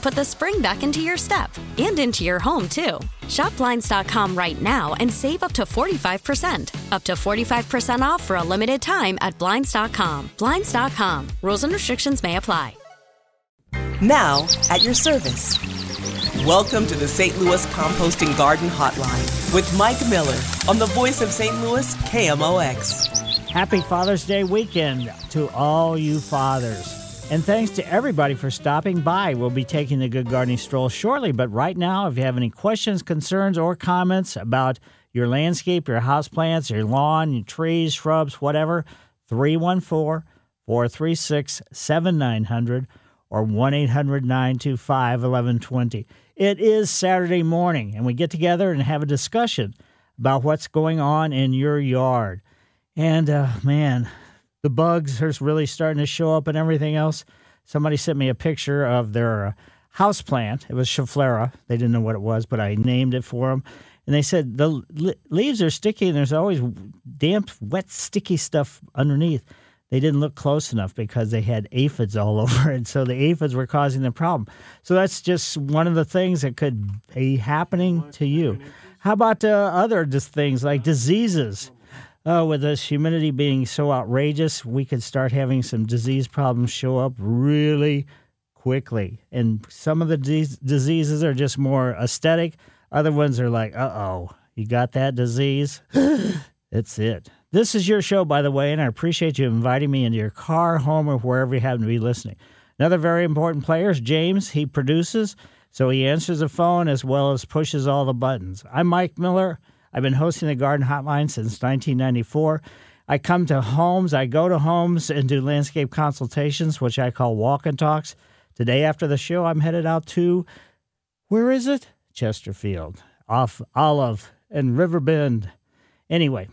put the spring back into your step. And into your home, too. Shop Blinds.com right now and save up to 45%. Up to 45% off for a limited time at Blinds.com. Blinds.com. Rules and restrictions may apply. Now at your service. Welcome to the St. Louis Composting Garden Hotline with Mike Miller on the voice of St. Louis, KMOX. Happy Father's Day weekend to all you fathers. And thanks to everybody for stopping by. We'll be taking the Good Gardening Stroll shortly, but right now, if you have any questions, concerns, or comments about your landscape, your houseplants, your lawn, your trees, shrubs, whatever, 314-436-7900. Or 1-800-925-1120. It is Saturday morning, and we get together and have a discussion about what's going on in your yard. And, man, the bugs are really starting to show up and everything else. Somebody sent me a picture of their houseplant. It was Shaflera. They didn't know what it was, but I named it for them. And they said the leaves are sticky, and there's always damp, wet, sticky stuff underneath. They didn't look close enough because they had aphids all over it, so the aphids were causing the problem. So that's just one of the things that could be happening to you. How about other just things like diseases? With this humidity being so outrageous, we could start having some disease problems show up really quickly. And some of the diseases are just more aesthetic. Other ones are like, uh-oh, you got that disease? That's it. This is your show, by the way, and I appreciate you inviting me into your car, home, or wherever you happen to be listening. Another very important player is James. He produces, so he answers the phone as well as pushes all the buttons. I'm Mike Miller. I've been hosting the Garden Hotline since 1994. I come to homes. I go to homes and do landscape consultations, which I call walk and talks. Today after the show, I'm headed out to, where is it? Chesterfield, off Olive and Riverbend. Anyway.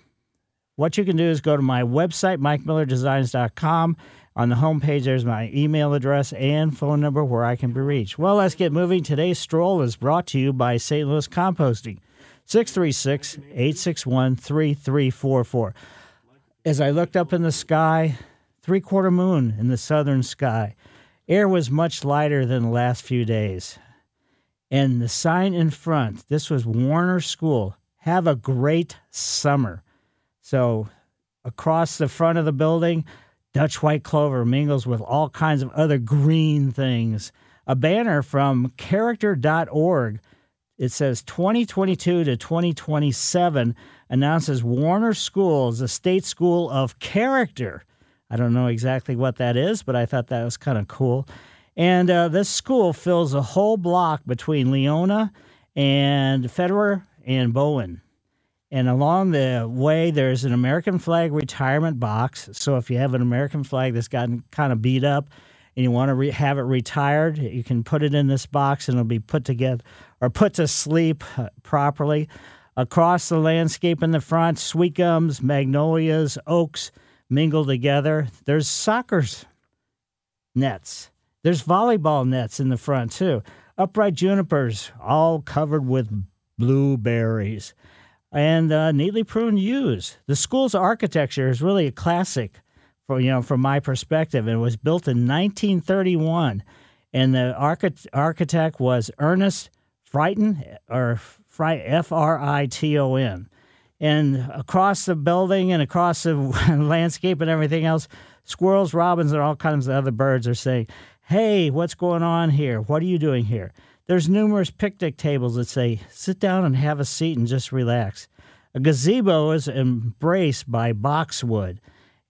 What you can do is go to my website, MikeMillerDesigns.com. On the homepage, there's my email address and phone number where I can be reached. Well, let's get moving. Today's stroll is brought to you by St. Louis Composting, 636-861-3344. As I looked up in the sky, three-quarter moon in the southern sky. Air was much lighter than the last few days. And the sign in front, this was Warner School, have a great summer. So across the front of the building, Dutch white clover mingles with all kinds of other green things. A banner from character.org, it says 2022 to 2027, announces Warner School as a state school of character. I don't know exactly what that is, but I thought that was kind of cool. And this school fills a whole block between Leona and Federer and Bowen. And along the way, there's an American flag retirement box. So if you have an American flag that's gotten kind of beat up and you want to have it retired, you can put it in this box and it'll be put together or put to sleep properly. Across the landscape in the front, sweet gums, magnolias, oaks mingle together. There's soccer nets. There's volleyball nets in the front, too. Upright junipers, all covered with blueberries. and neatly pruned yews. The school's architecture is really a classic from my perspective. It was built in 1931, and the architect was Ernest Frighten, or Friton. And across the building and across the landscape and everything else, squirrels, robins, and all kinds of other birds are saying, "Hey, what's going on here? What are you doing here?" There's numerous picnic tables that say, "Sit down and have a seat and just relax." A gazebo is embraced by boxwood.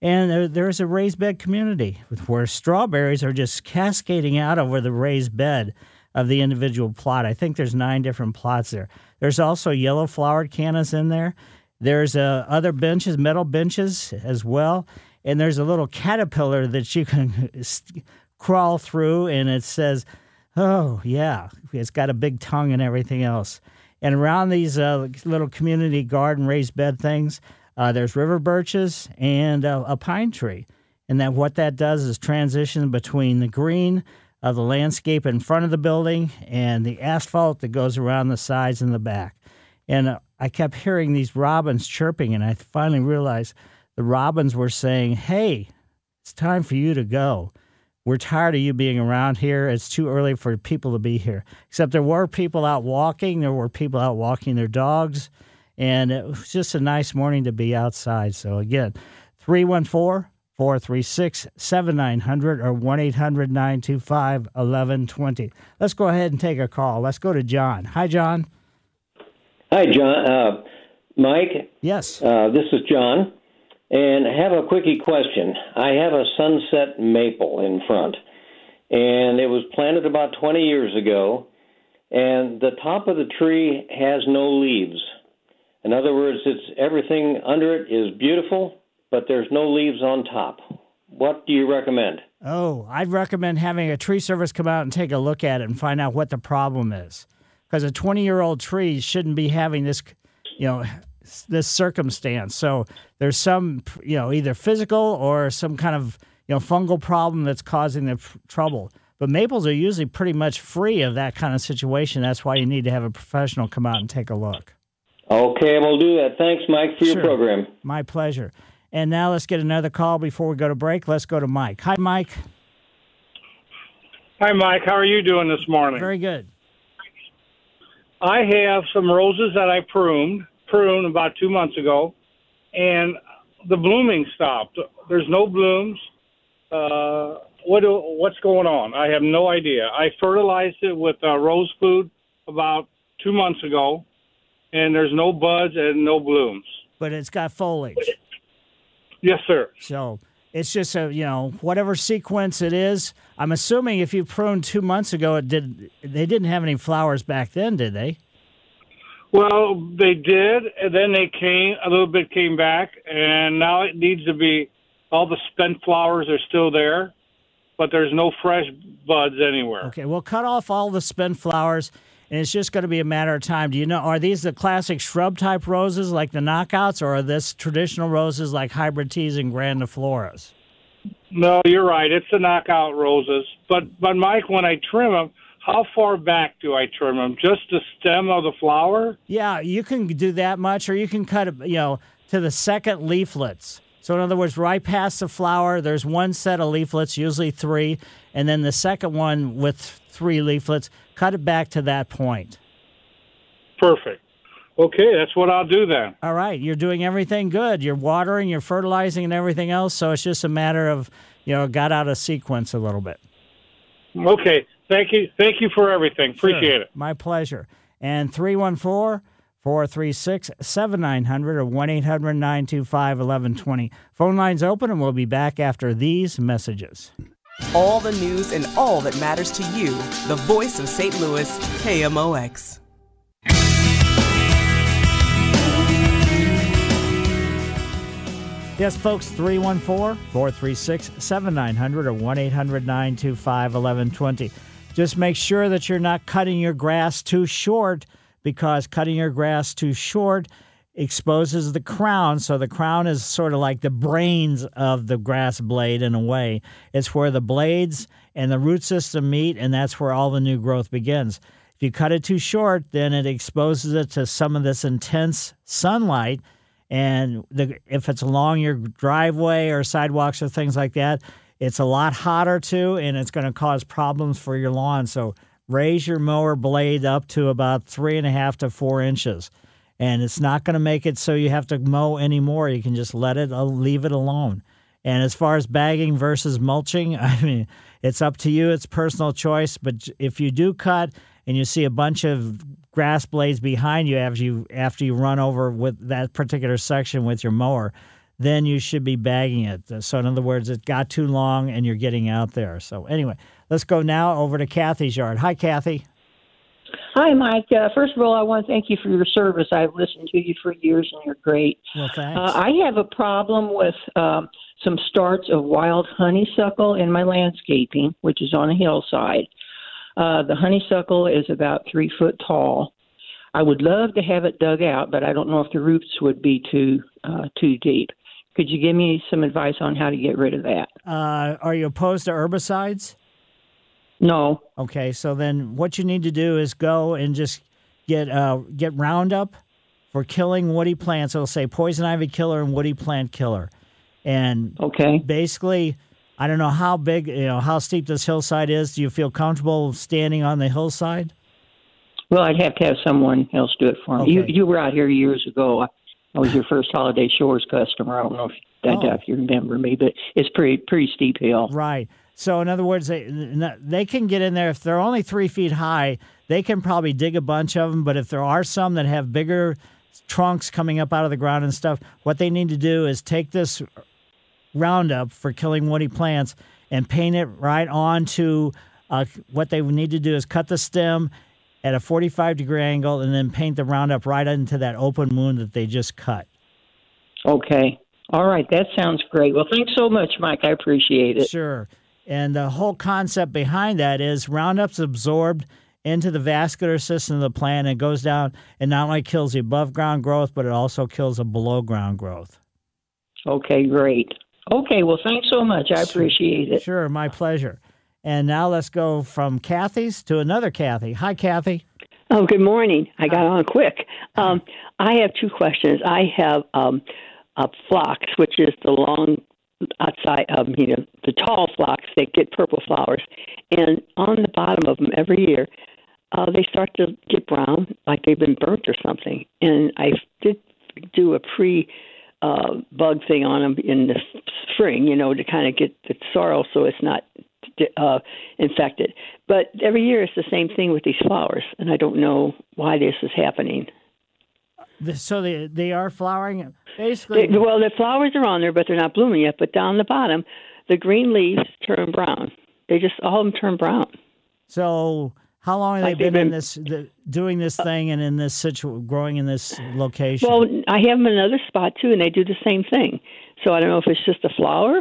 And there's a raised bed community where strawberries are just cascading out over the raised bed of the individual plot. I think there's 9 different plots there. There's also yellow flowered cannas in there. There's other benches, metal benches as well. And there's a little caterpillar that you can crawl through, and it says, oh, yeah, it's got a big tongue and everything else. And around these little community garden raised bed things, there's river birches and a pine tree. And that what that does is transition between the green of the landscape in front of the building and the asphalt that goes around the sides and the back. And I kept hearing these robins chirping, and I finally realized the robins were saying, "Hey, it's time for you to go. We're tired of you being around here. It's too early for people to be here." Except there were people out walking. There were people out walking their dogs. And it was just a nice morning to be outside. So, again, 314-436-7900 or 1-800-925-1120. Let's go ahead and take a call. Let's go to John. Hi, John. Hi, John. Mike? Yes. This is John. And I have a quickie question. I have a sunset maple in front. And it was planted about 20 years ago. And the top of the tree has no leaves. In other words, it's everything under it is beautiful, but there's no leaves on top. What do you recommend? Oh, I'd recommend having a tree service come out and take a look at it and find out what the problem is. Because a 20-year-old tree shouldn't be having this, this circumstance. So there's some, either physical or some kind of, fungal problem that's causing the trouble. But maples are usually pretty much free of that kind of situation. That's why you need to have a professional come out and take a look. Okay, we'll do that. Thanks, Mike, for your program. My pleasure. And now let's get another call before we go to break. Let's go to Mike. Hi, Mike. Hi, Mike. How are you doing this morning? Very good. I have some roses that I pruned about 2 months ago, and the blooming stopped. There's no blooms. What's going on? I have no idea. I fertilized it with rose food about 2 months ago. And there's no buds and no blooms. But it's got foliage. Yes, sir. So it's just whatever sequence it is. I'm assuming if you pruned 2 months ago, they didn't have any flowers back then, did they? Well, they did, and then a little bit came back, and now it needs to be, all the spent flowers are still there, but there's no fresh buds anywhere. Okay, we'll cut off all the spent flowers. And it's just going to be a matter of time. Do you know, are these the classic shrub-type roses like the knockouts, or are this traditional roses like hybrid teas and grandifloras? No, you're right. It's the knockout roses. But Mike, when I trim them, how far back do I trim them? Just the stem of the flower? Yeah, you can do that much, or you can cut it, to the second leaflets. So in other words, right past the flower, there's one set of leaflets, usually 3, and then the second one with 3 leaflets. Cut it back to that point. Perfect. Okay, that's what I'll do then. All right, you're doing everything good. You're watering, you're fertilizing, and everything else, so it's just a matter of, got out of sequence a little bit. Okay, thank you. Thank you for everything. Appreciate it. My pleasure. And 314-436-7900 or 1-800-925-1120. Phone lines open, and we'll be back after these messages. All the news and all that matters to you. The voice of St. Louis, KMOX. Yes, folks, 314-436-7900 or 1-800-925-1120. Just make sure that you're not cutting your grass too short, because cutting your grass too short exposes the crown. So the crown is sort of like the brains of the grass blade in a way. It's where the blades and the root system meet, and that's where all the new growth begins. If you cut it too short, then it exposes it to some of this intense sunlight. And if it's along your driveway or sidewalks or things like that, it's a lot hotter too, and it's going to cause problems for your lawn. So raise your mower blade up to about 3.5 to 4 inches. And it's not going to make it so you have to mow anymore. You can just leave it alone. And as far as bagging versus mulching, I mean, it's up to you. It's personal choice. But if you do cut and you see a bunch of grass blades behind you after you run over with that particular section with your mower, then you should be bagging it. So in other words, it got too long and you're getting out there. So anyway, let's go now over to Kathy's yard. Hi, Kathy. Hi, Mike. First of all, I want to thank you for your service. I've listened to you for years, and you're great. Well, thanks. I have a problem with some starts of wild honeysuckle in my landscaping, which is on a hillside. The honeysuckle is about 3 foot tall. I would love to have it dug out, but I don't know if the roots would be too deep. Could you give me some advice on how to get rid of that? Are you opposed to herbicides? No. Okay, so then what you need to do is go and just get Roundup for killing woody plants. It'll say poison ivy killer and woody plant killer. And basically, I don't know how big, how steep this hillside is. Do you feel comfortable standing on the hillside? Well, I'd have to have someone else do it for me. Okay. You were out here years ago. I was your first Holiday Shores customer. I don't know if you remember me, but it's pretty steep hill. Right. So in other words, they can get in there. If they're only 3 feet high, they can probably dig a bunch of them. But if there are some that have bigger trunks coming up out of the ground and stuff, what they need to do is take this Roundup for killing woody plants and paint it right onto what they need to do is cut the stem at a 45-degree angle and then paint the Roundup right into that open wound that they just cut. Okay. All right. That sounds great. Well, thanks so much, Mike. I appreciate it. Sure. And the whole concept behind that is Roundup's absorbed into the vascular system of the plant and it goes down and not only kills the above-ground growth, but it also kills the below-ground growth. Okay, great. Okay, well, thanks so much. I appreciate it. Sure, my pleasure. And now let's go from Kathy's to another Kathy. Hi, Kathy. Oh, good morning. I got on quick. I have two questions. I have a phlox, which is the long outside of the tall phlox that get purple flowers, and on the bottom of them every year they start to get brown like they've been burnt or something, and I did do a bug thing on them in the spring to kind of get the sorrel so it's not infected, but every year it's the same thing with these flowers, and I don't know why this is happening. So they are flowering, basically. Well, the flowers are on there, but they're not blooming yet. But down the bottom, the green leaves turn brown. They just all of them turn brown. So how long have they been in this, doing this thing and in this growing in this location? Well, I have them in another spot too, and they do the same thing. So I don't know if it's just a flower.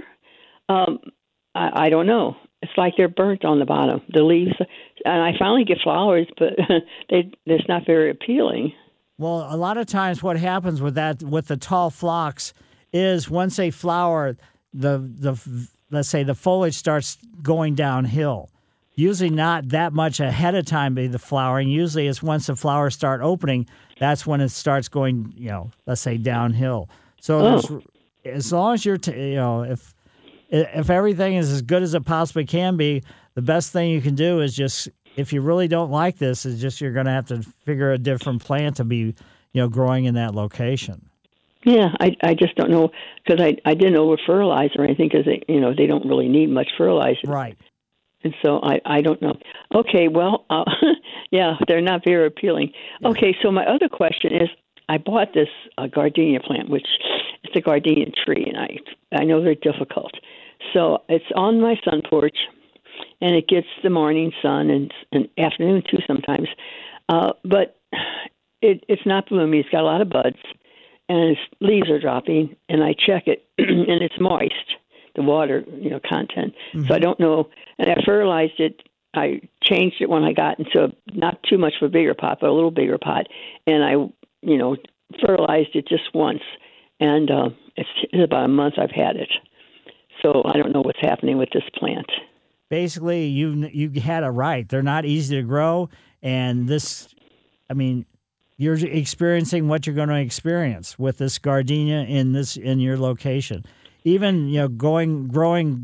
I don't know. It's like they're burnt on the bottom, the leaves. And I finally get flowers, but it's not very appealing. Well, a lot of times what happens with the tall phlox is once they flower, let's say the foliage starts going downhill. Usually not that much ahead of time by the flowering. Usually it's once the flowers start opening, that's when it starts going, let's say downhill. So as long as you're, if everything is as good as it possibly can be, the best thing you can do is just, if you really don't like this, it's just you're going to have to figure a different plant to be, growing in that location. Yeah, I just don't know because I didn't over-fertilize or anything because, they don't really need much fertilizer. Right. And so I don't know. Okay, well, yeah, they're not very appealing. Okay, so my other question is I bought this gardenia plant, which it's a gardenia tree, and I know they're difficult. So it's on my sun porch. And it gets the morning sun and afternoon, too, sometimes. But it's not blooming. It's got a lot of buds, and its leaves are dropping, and I check it, and it's moist, the water content. Mm-hmm. So I don't know. And I fertilized it. I changed it when I got into not too much of a bigger pot, but a little bigger pot. And I, fertilized it just once. And it's about a month I've had it. So I don't know what's happening with this plant. Basically, you had it right. They're not easy to grow, And this, I mean, you're experiencing what you're going to experience with this gardenia in your location. Even, you know, growing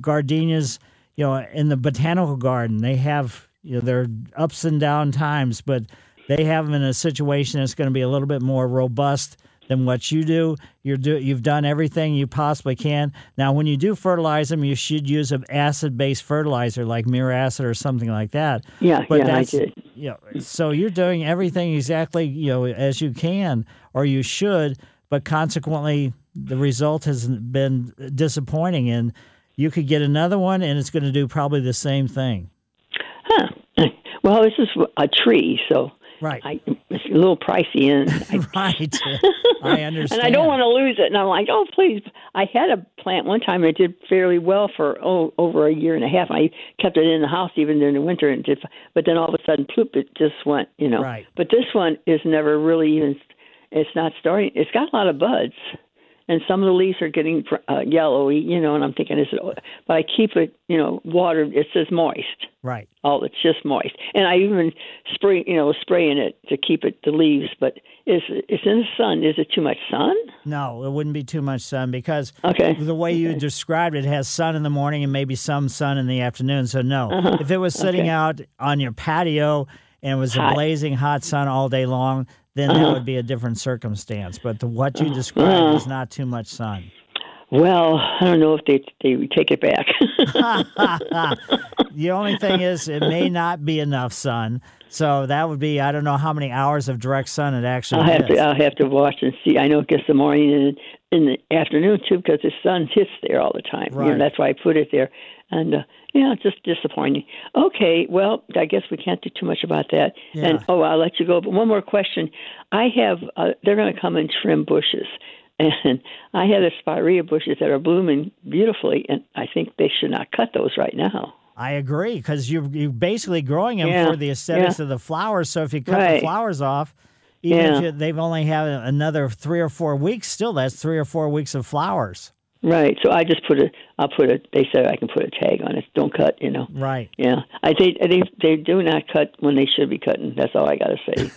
gardenias, you know, in the botanical garden, they have, you know, their ups and down times, but they have them in a situation that's going to be a little bit more robust than what you do. You've done everything you possibly can. Now, when you do fertilize them, you should use an acid-based fertilizer like Miracid or something like that. Yeah, but yeah, I did. You know, so you're doing everything exactly, you know, as you can or you should, but consequently the result has been disappointing, and you could get another one, and it's going to do probably the same thing. Huh. Well, this is a tree, so... Right. It's a little pricey. Right. I understand. And I don't want to lose it. And I'm like, oh, please. I had a plant one time. It did fairly well for over a year and a half. I kept it in the house even during the winter. But then all of a sudden, ploop, it just went, you know. Right. But this one is never really even, it's not starting. It's got a lot of buds. And some of the leaves are getting yellowy, you know, and I'm thinking, but I keep it, you know, watered. It's just moist. Right. Oh, it's just moist. And I even spraying it to keep it, the leaves. But it's in the sun. Is it too much sun? No, it wouldn't be too much sun because the way you described it has sun in the morning and maybe some sun in the afternoon. So no, if it was sitting out on your patio and it was a blazing hot sun all day long, then that would be a different circumstance. But what you described is not too much sun. Well, I don't know if they take it back. The only thing is it may not be enough sun. So that would be, I don't know how many hours of direct sun it actually is. I'll have to watch and see. I know it gets the morning and in the afternoon, too, because the sun hits there all the time. Right. You know, that's why I put it there. And, yeah, just disappointing. Okay, well, I guess we can't do too much about that. Yeah. And, I'll let you go. But one more question. I have, they're going to come and trim bushes. And I have spirea bushes that are blooming beautifully, and I think they should not cut those right now. I agree, because you're basically growing them for the aesthetics of the flowers. So if you cut the flowers off, even if they've only had another 3 or 4 weeks, still that's 3 or 4 weeks of flowers. Right. So I just they said I can put a tag on it. Don't cut, you know. Right. Yeah. They do not cut when they should be cutting. That's all I got to say.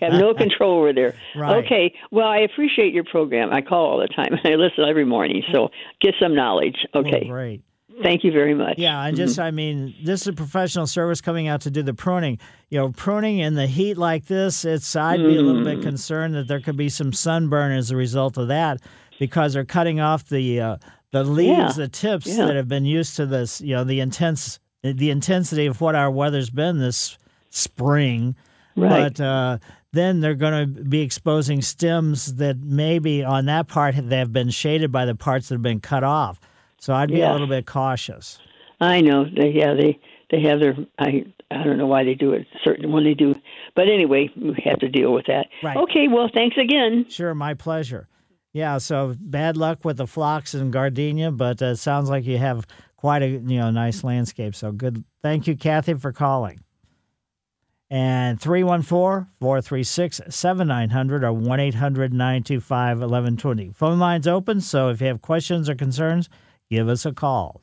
Have no control over there. Right. Okay. Well, I appreciate your program. I call all the time. I listen every morning. So get some knowledge. Okay. Oh, great. Thank you very much. Yeah, and just, I mean, this is a professional service coming out to do the pruning. You know, pruning in the heat like this, I'd be a little bit concerned that there could be some sunburn as a result of that because they're cutting off the leaves, the tips that have been used to this, you know, the intensity of what our weather's been this spring. Right. But then they're going to be exposing stems that maybe on that part they have been shaded by the parts that have been cut off. So I'd be a little bit cautious. I know. They have their. I don't know why they do it. Certain when they do, but anyway, we have to deal with that. Right. Okay. Well, thanks again. Sure, my pleasure. Yeah. So bad luck with the phlox and gardenia, but it sounds like you have quite a nice landscape. So good. Thank you, Kathy, for calling. And 314-436-7900 or 1-800-925-1120. Phone lines open. So if you have questions or concerns, give us a call.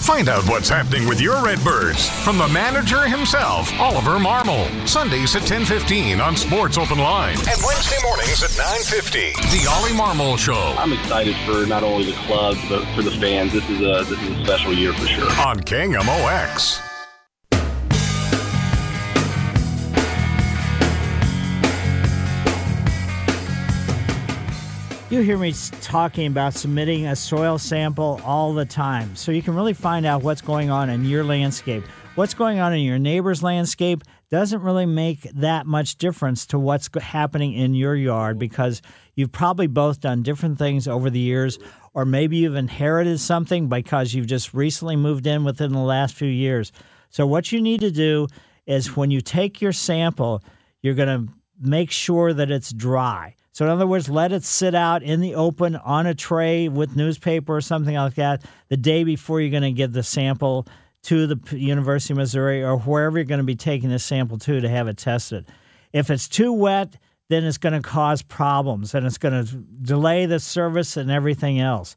Find out what's happening with your Redbirds from the manager himself, Oliver Marmel. Sundays at 10:15 on Sports Open Line. And Wednesday mornings at 9:50, The Ollie Marmel Show. I'm excited for not only the club, but for the fans. This is a special year for sure. On KMOX. You hear me talking about submitting a soil sample all the time, so you can really find out what's going on in your landscape. What's going on in your neighbor's landscape doesn't really make that much difference to what's happening in your yard, because you've probably both done different things over the years, or maybe you've inherited something because you've just recently moved in within the last few years. So what you need to do is when you take your sample, you're going to make sure that it's dry. So in other words, let it sit out in the open on a tray with newspaper or something like that the day before you're going to give the sample to the University of Missouri or wherever you're going to be taking the sample to have it tested. If it's too wet, then it's going to cause problems and it's going to delay the service and everything else.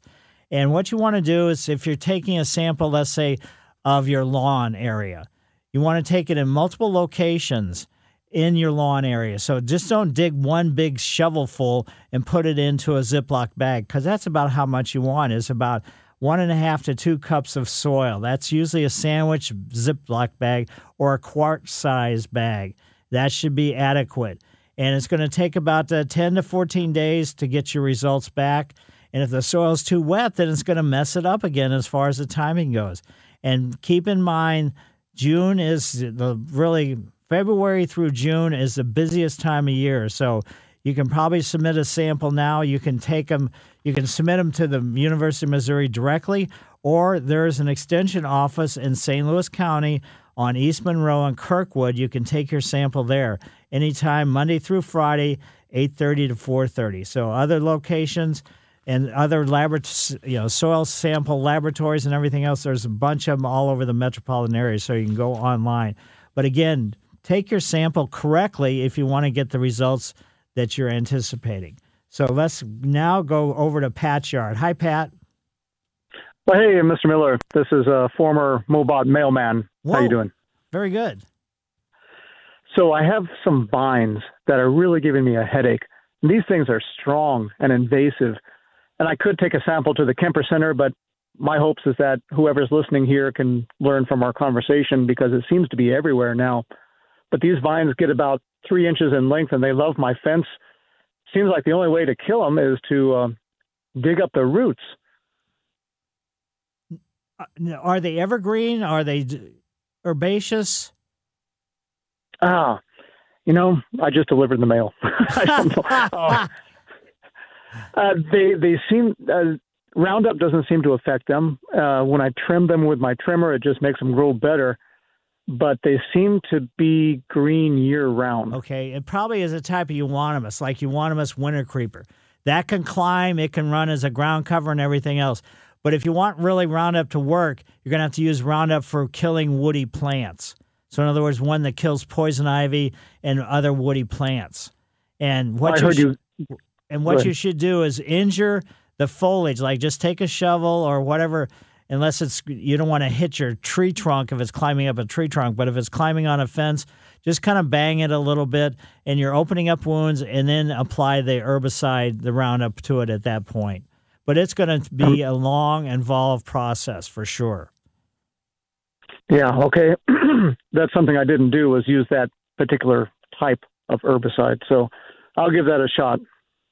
And what you want to do is if you're taking a sample, let's say, of your lawn area, you want to take it in multiple locations in your lawn area. So just don't dig one big shovelful and put it into a Ziploc bag, because that's about how much you want, is about 1.5 to 2 cups of soil. That's usually a sandwich Ziploc bag or a quart size bag. That should be adequate. And it's going to take about 10 to 14 days to get your results back. And if the soil's too wet, then it's going to mess it up again as far as the timing goes. And keep in mind, February through June is the busiest time of year, so you can probably submit a sample now. You can take them, you can submit them to the University of Missouri directly, or there's an extension office in St. Louis County on East Monroe and Kirkwood. You can take your sample there anytime, Monday through Friday, 8:30 to 4:30. So other locations and other soil sample laboratories and everything else, there's a bunch of them all over the metropolitan area, so you can go online. But again, take your sample correctly if you want to get the results that you're anticipating. So let's now go over to Pat's yard. Hi, Pat. Well, hey, Mr. Miller. This is a former MoBot mailman. Whoa. How you doing? Very good. So I have some vines that are really giving me a headache. And these things are strong and invasive. And I could take a sample to the Kemper Center, but my hopes is that whoever's listening here can learn from our conversation, because it seems to be everywhere now. But these vines get about 3 inches in length, and they love my fence. Seems like the only way to kill them is to dig up the roots. Are they evergreen? Are they herbaceous? I just delivered the mail. I don't know. They seem... Roundup doesn't seem to affect them. When I trim them with my trimmer, it just makes them grow better. But they seem to be green year-round. Okay, it probably is a type of euonymus, like euonymus winter creeper. That can climb, it can run as a ground cover and everything else. But if you want really Roundup to work, you're going to have to use Roundup for killing woody plants. So in other words, one that kills poison ivy and other woody plants. And what you should do is injure the foliage, like just take a shovel or whatever, unless you don't want to hit your tree trunk if it's climbing up a tree trunk, but if it's climbing on a fence, just kind of bang it a little bit, and you're opening up wounds, and then apply the herbicide, the Roundup, to it at that point. But it's going to be a long, involved process for sure. Yeah, okay. That's something I didn't do, was use that particular type of herbicide. So I'll give that a shot.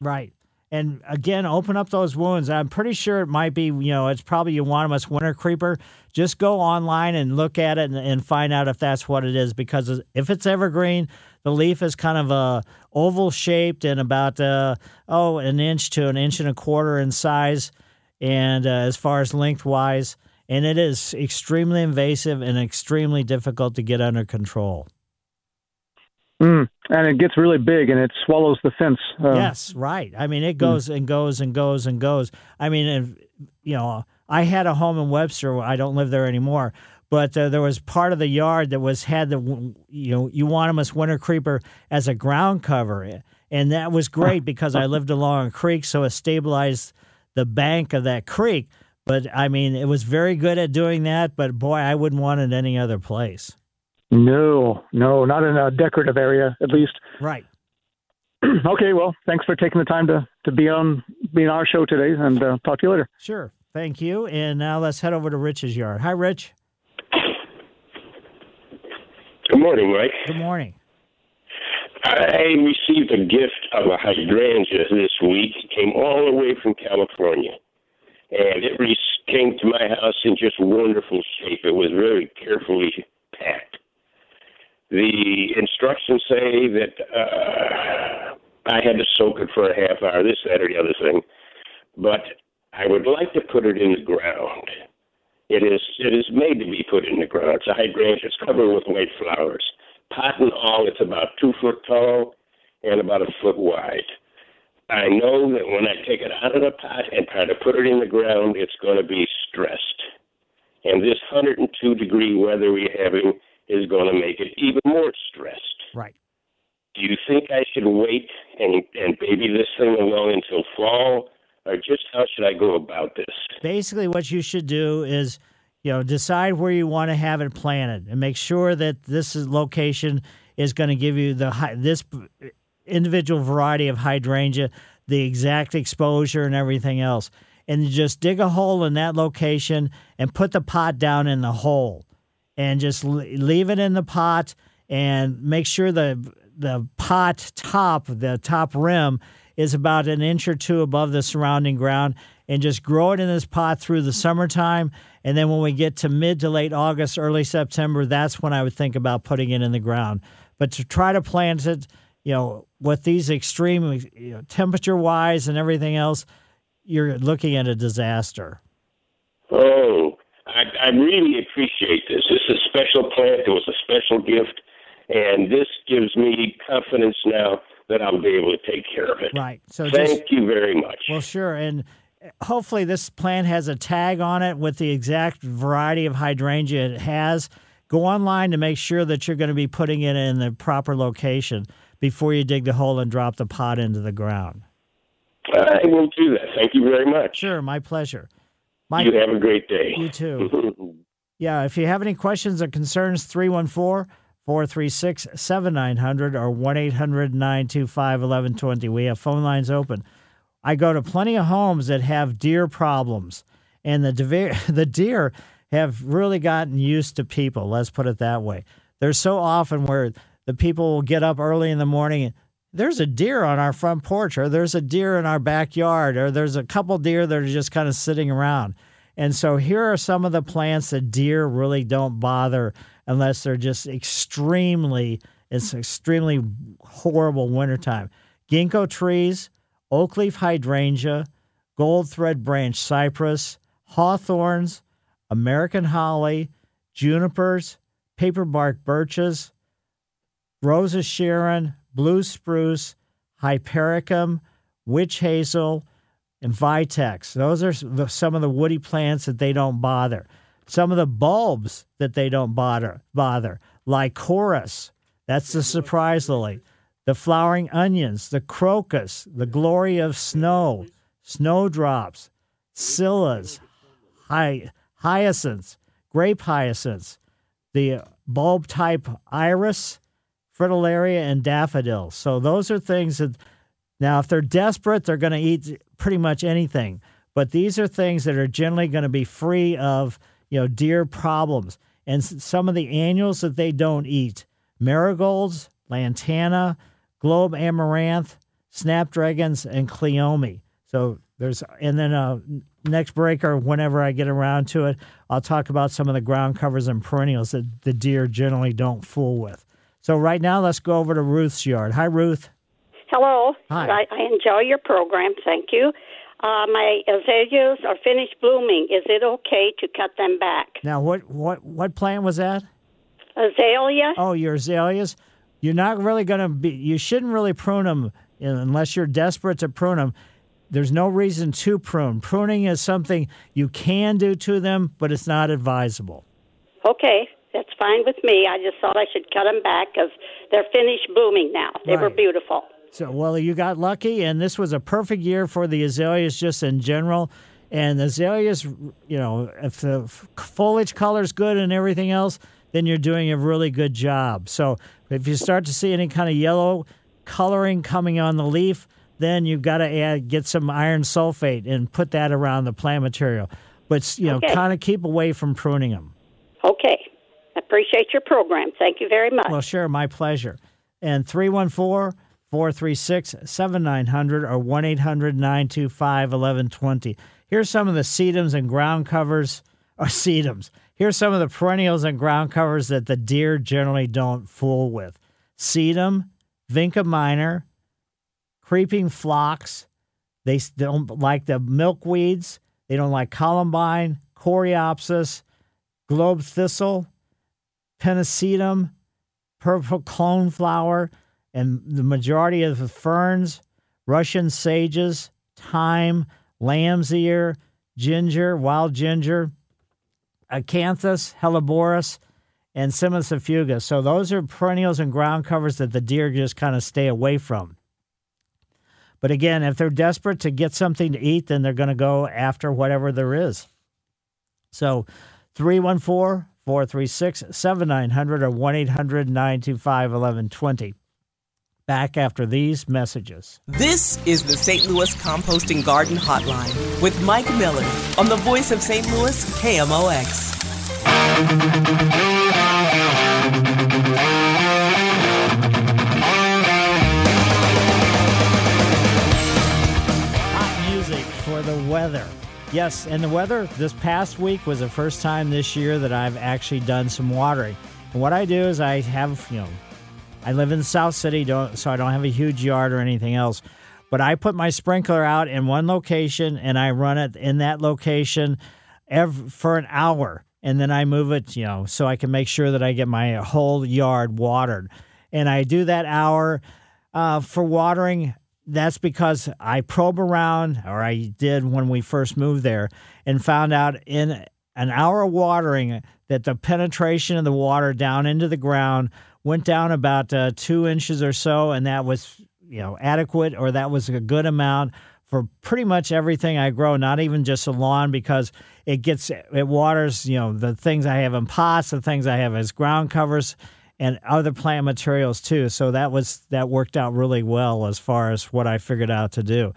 Right. And again, open up those wounds. I'm pretty sure it might be, you know, it's probably euonymus winter creeper. Just go online and look at it and find out if that's what it is. Because if it's evergreen, the leaf is kind of a oval shaped and about an inch to an inch and a quarter in size, and as far as lengthwise. And it is extremely invasive and extremely difficult to get under control. And it gets really big and it swallows the fence. Yes, right. I mean, it goes and goes and goes and goes. I mean, I had a home in Webster. I don't live there anymore, but there was part of the yard that had the, euonymus winter creeper as a ground cover. And that was great because I lived along a creek, so it stabilized the bank of that creek. But I mean, it was very good at doing that, but boy, I wouldn't want it any other place. No, not in a decorative area, at least. Right. Okay, well, thanks for taking the time to be on our show today, and talk to you later. Sure, thank you. And now let's head over to Rich's yard. Hi, Rich. Good morning, Mike. Good morning. I received a gift of a hydrangea this week. It came all the way from California, and it came to my house in just wonderful shape. It was very carefully packed. The instructions say that I had to soak it for a half hour, this, that, or the other thing. But I would like to put it in the ground. It is made to be put in the ground. It's a hydrangea. It's covered with white flowers. Pot and all, it's about 2 foot tall and about a foot wide. I know that when I take it out of the pot and try to put it in the ground, it's going to be stressed. And this 102-degree weather we're having is going to make it even more stressed. Right. Do you think I should wait and baby this thing along until fall, or just how should I go about this? Basically, what you should do is, decide where you want to have it planted and make sure that this location is going to give you this individual variety of hydrangea, the exact exposure and everything else. And you just dig a hole in that location and put the pot down in the hole. And just leave it in the pot and make sure the pot top, the top rim, is about an inch or two above the surrounding ground. And just grow it in this pot through the summertime. And then when we get to mid to late August, early September, that's when I would think about putting it in the ground. But to try to plant it, with these extreme temperature-wise and everything else, you're looking at a disaster. Oh, I really appreciate this. This is a special plant. It was a special gift, and this gives me confidence now that I'll be able to take care of it. Right. So thank you very much. Well, sure, and hopefully this plant has a tag on it with the exact variety of hydrangea it has. Go online to make sure that you're going to be putting it in the proper location before you dig the hole and drop the pot into the ground. I will do that. Thank you very much. Sure, my pleasure. Mike, you have a great day. You too. Yeah, if you have any questions or concerns, 314-436-7900 or 1-800-925-1120. We have phone lines open. I go to plenty of homes that have deer problems, and the deer have really gotten used to people, let's put it that way. There's so often where the people will get up early in the morning and there's a deer on our front porch, or there's a deer in our backyard, or there's a couple deer that are just kind of sitting around. And so here are some of the plants that deer really don't bother unless they're just extremely horrible wintertime. Ginkgo trees, oak leaf hydrangea, gold thread branch cypress, hawthorns, American holly, junipers, paperbark birches, Rosa Sharon, blue spruce, hypericum, witch hazel, and vitex. Those are some of the woody plants that they don't bother. Some of the bulbs that they don't bother. Lycoris, that's the surprise lily. The flowering onions, the crocus, the glory of snow, snowdrops, scillas, hyacinths, grape hyacinths, the bulb type iris, fritillaria, and daffodils. So those are things that, now if they're desperate, they're going to eat pretty much anything. But these are things that are generally going to be free of, deer problems. And some of the annuals that they don't eat, marigolds, lantana, globe amaranth, snapdragons, and cleome. So there's, and then next break or whenever I get around to it, I'll talk about some of the ground covers and perennials that the deer generally don't fool with. So right now, let's go over to Ruth's yard. Hi, Ruth. Hello. Hi. I enjoy your program. Thank you. My azaleas are finished blooming. Is it okay to cut them back? Now, what plant was that? Azalea. Oh, your azaleas. You're not really going to be, you shouldn't really prune them unless you're desperate to prune them. There's no reason to prune. Pruning is something you can do to them, but it's not advisable. Okay. That's fine with me. I just thought I should cut them back because they're finished blooming now. They were beautiful. So, well, you got lucky, and this was a perfect year for the azaleas just in general. And azaleas, you know, if the foliage color's good and everything else, then you're doing a really good job. So if you start to see any kind of yellow coloring coming on the leaf, then you've got to get some iron sulfate and put that around the plant material. But, you know, kind of keep away from pruning them. Okay. I appreciate your program. Thank you very much. Well, sure. My pleasure. And 314-436-7900 or 1-800-925-1120. Here's some of the sedums and ground covers, or sedums. Here's some of the perennials and ground covers that the deer generally don't fool with. Sedum, vinca minor, creeping phlox. They don't like the milkweeds. They don't like columbine, coreopsis, globe thistle, pennisetum, purple cloneflower, and the majority of the ferns, Russian sages, thyme, lamb's ear, ginger, wild ginger, acanthus, helleborus, and simisifuga. So those are perennials and ground covers that the deer just kind of stay away from. But again, if they're desperate to get something to eat, then they're going to go after whatever there is. So 314 436-7900 or 1-800-925-1120. Back after these messages. This is the St. Louis Composting Garden Hotline with Mike Miller on the Voice of St. Louis, KMOX. Hot music for the weather. Yes, and the weather this past week was the first time this year that I've actually done some watering. And what I do is I have, you know, I live in South City, so I don't have a huge yard or anything else. But I put my sprinkler out in one location, and I run it in that location for an hour. And then I move it, you know, so I can make sure that I get my whole yard watered. And I do that hour for watering. That's because I probe around, or I did when we first moved there, and found out in an hour of watering that the penetration of the water down into the ground went down about 2 inches or so, and that was, you know, adequate, or that was a good amount for pretty much everything I grow, not even just the lawn, because it waters, you know, the things I have in pots, the things I have as ground covers, and other plant materials too. So that worked out really well as far as what I figured out to do.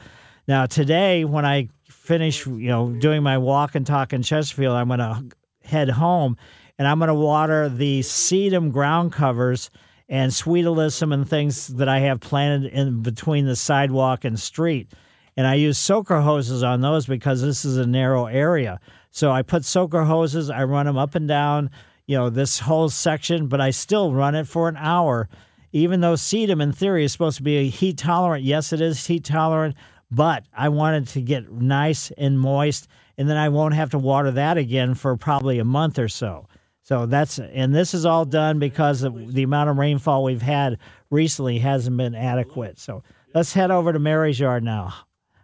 Now today, when I finish, you know, doing my walk and talk in Chesterfield, I'm going to head home, and I'm going to water the sedum ground covers and sweet alyssum and things that I have planted in between the sidewalk and street. And I use soaker hoses on those because this is a narrow area. So I put soaker hoses, I run them up and down, you know, this whole section, but I still run it for an hour, even though sedum, in theory, is supposed to be heat tolerant. Yes, it is heat tolerant, but I want it to get nice and moist, and then I won't have to water that again for probably a month or so. So and this is all done because the amount of rainfall we've had recently hasn't been adequate. So let's head over to Mary's yard now.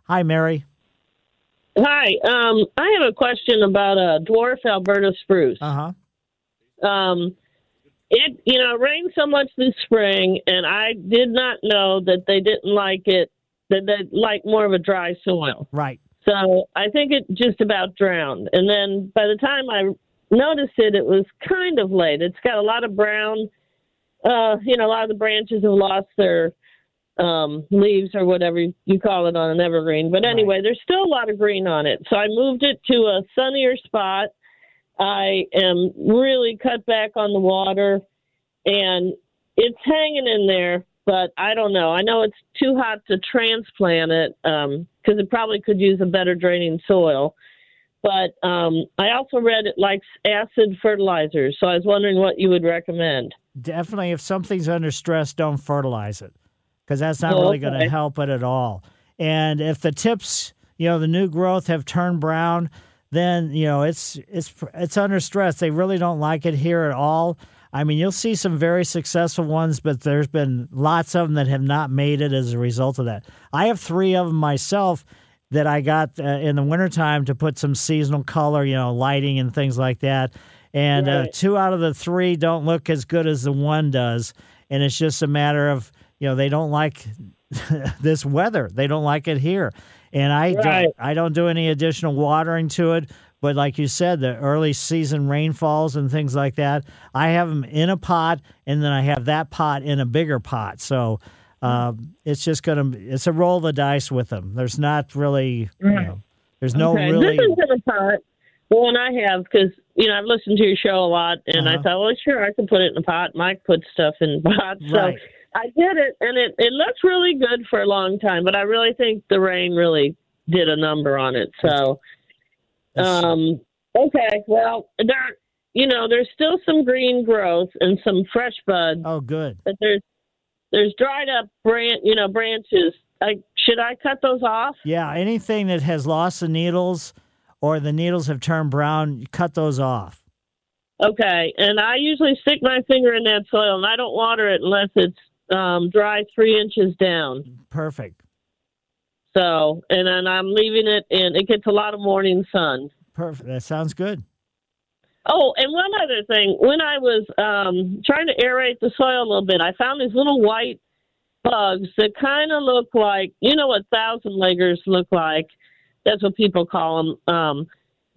Hi, Mary. Hi. I have a question about a dwarf Alberta spruce. Uh-huh. It, you know, rained so much this spring, and I did not know that they didn't like it, that they like more of a dry soil. Right. So I think it just about drowned. And then by the time I noticed it, it was kind of late. It's got a lot of brown, you know, a lot of the branches have lost their leaves or whatever you call it on an evergreen. But anyway, There's still a lot of green on it. So I moved it to a sunnier spot. I am really cut back on the water, and it's hanging in there But I don't know. I know it's too hot to transplant it because it probably could use a better draining soil. But I also read it likes acid fertilizers, so I was wondering what you would recommend. Definitely, if something's under stress, don't fertilize it because that's not really going to help it at all. And if the tips, you know, the new growth have turned brown, then, you know, it's under stress. They really don't like it here at all. I mean, you'll see some very successful ones, but there's been lots of them that have not made it as a result of that. I have 3 of them myself that I got in the wintertime to put some seasonal color, you know, lighting and things like that. And 2 out of the 3 don't look as good as the one does. And it's just a matter of, you know, they don't like this weather. They don't like it here. And I don't do any additional watering to it. But like you said, the early season rainfalls and things like that, I have them in a pot, and then I have that pot in a bigger pot. So it's just it's a roll of the dice with them. There's not really, you know, there's no really. This is in a pot, the one I have, because, you know, I've listened to your show a lot, and I thought, well, sure, I can put it in a pot. Mike puts stuff in pots. Right. So I did it, and it looked really good for a long time, but I really think the rain really did a number on it. So. Okay, well, there's still some green growth and some fresh buds. Oh, good. But there's dried up branches. Should I cut those off? Yeah, anything that has lost the needles or the needles have turned brown, you cut those off. Okay, and I usually stick my finger in that soil, and I don't water it unless it's dry 3 inches down. Perfect. So, and then I'm leaving it, and it gets a lot of morning sun. Perfect. That sounds good. Oh, and one other thing. When I was trying to aerate the soil a little bit, I found these little white bugs that kind of look like, you know what thousand-leggers look like. That's what people call them.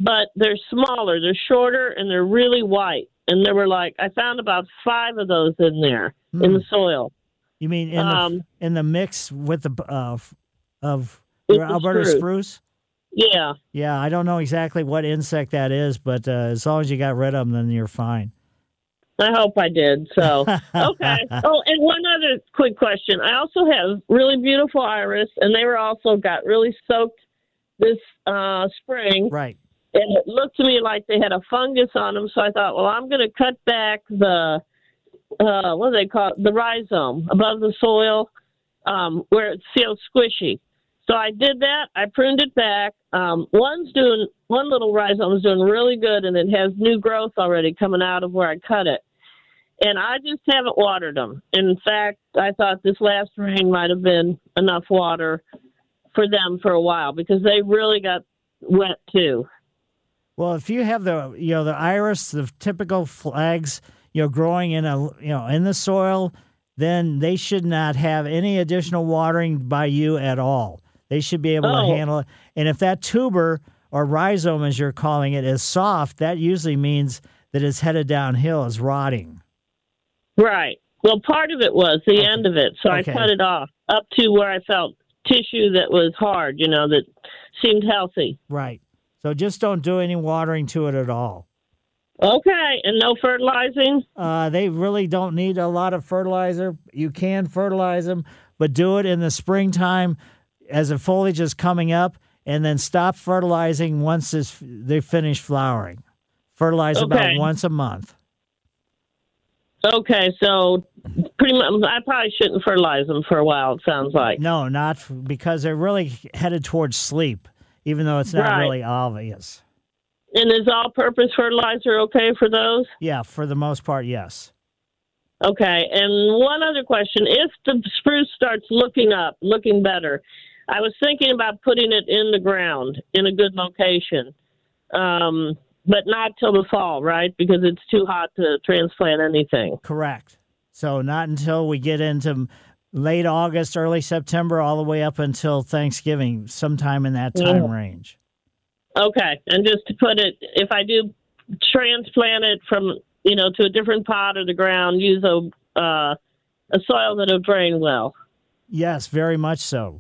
But they're smaller, they're shorter, and they're really white. And there were I found about 5 of those in there, in the soil. You mean in the mix with the... of Alberta spruce? Yeah. Yeah, I don't know exactly what insect that is, but as long as you got rid of them, then you're fine. I hope I did. So, okay. Oh, and one other quick question. I also have really beautiful iris, and they were also got really soaked this spring. Right. And it looked to me like they had a fungus on them, so I thought, well, I'm going to cut back the, what do they call it, the rhizome above the soil where it feels squishy. So I did that. I pruned it back. One little rhizome is doing really good, and it has new growth already coming out of where I cut it. And I just haven't watered them. In fact, I thought this last rain might have been enough water for them for a while because they really got wet too. Well, if you have the iris, the typical flags, growing in in the soil, then they should not have any additional watering by you at all. They should be able to handle it. And if that tuber or rhizome, as you're calling it, is soft, that usually means that it's headed downhill, it's rotting. Right. Well, part of it was the end of it, so I cut it off up to where I felt tissue that was hard, that seemed healthy. Right. So just don't do any watering to it at all. Okay, and no fertilizing? They really don't need a lot of fertilizer. You can fertilize them, but do it in the springtime as the foliage is coming up, and then stop fertilizing once they finish flowering. Fertilize about once a month. Okay, so pretty much, I probably shouldn't fertilize them for a while, it sounds like. No, not because they're really headed towards sleep, even though it's not really obvious. And is all-purpose fertilizer okay for those? Yeah, for the most part, yes. Okay, and one other question. If the spruce starts looking better, I was thinking about putting it in the ground in a good location, but not till the fall, right? Because it's too hot to transplant anything. Correct. So not until we get into late August, early September, all the way up until Thanksgiving, sometime in that time range. Okay, and just to put it, if I do transplant it from, to a different pot or the ground, use a soil that'll drain well. Yes, very much so.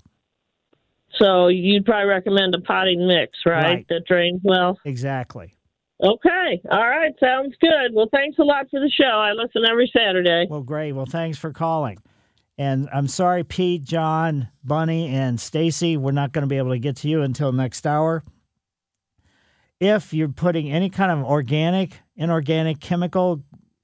So you'd probably recommend a potting mix, right? That drains well? Exactly. Okay, all right, sounds good. Well, thanks a lot for the show. I listen every Saturday. Well, great. Well, thanks for calling. And I'm sorry, Pete, John, Bunny, and Stacy, we're not going to be able to get to you until next hour. If you're putting any kind of organic, inorganic, chemical,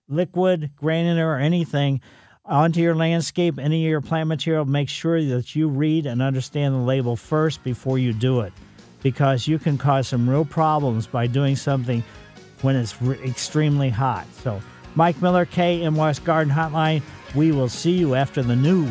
liquid, granular, or anything onto your landscape, any of your plant material, make sure that you read and understand the label first before you do it, because you can cause some real problems by doing something when it's extremely hot. So Mike Miller, KMOX Garden Hotline. We will see you after the news.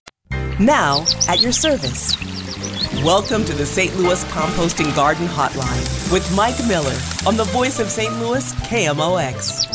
Now, at your service. Welcome to the St. Louis Composting Garden Hotline with Mike Miller on the voice of St. Louis, KMOX.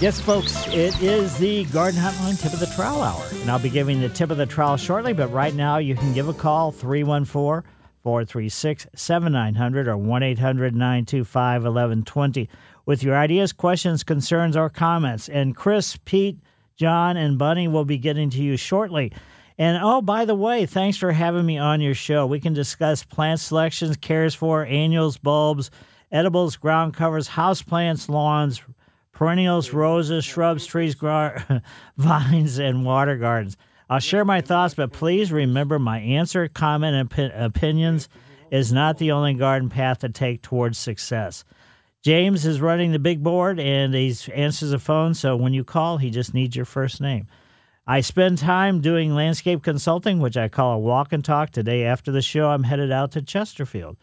Yes, folks, it is the Garden Hotline Tip of the Trowel Hour, and I'll be giving the tip of the trowel shortly, but right now you can give a call, 314-436-7900 or 1-800-925-1120 with your ideas, questions, concerns, or comments. And Chris, Pete, John, and Bunny will be getting to you shortly. And, oh, by the way, thanks for having me on your show. We can discuss plant selections, cares for, annuals, bulbs, edibles, ground covers, houseplants, lawns, perennials, roses, shrubs, trees, vines, and water gardens. I'll share my thoughts, but please remember my answer, comment, and opinions is not the only garden path to take towards success. James is running the big board, and he answers the phone, so when you call, he just needs your first name. I spend time doing landscape consulting, which I call a walk and talk. Today after the show, I'm headed out to Chesterfield.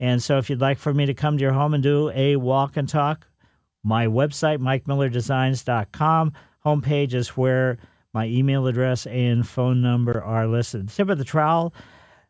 And so if you'd like for me to come to your home and do a walk and talk, my website, MikeMillerDesigns.com, homepage is where my email address and phone number are listed. The tip of the trowel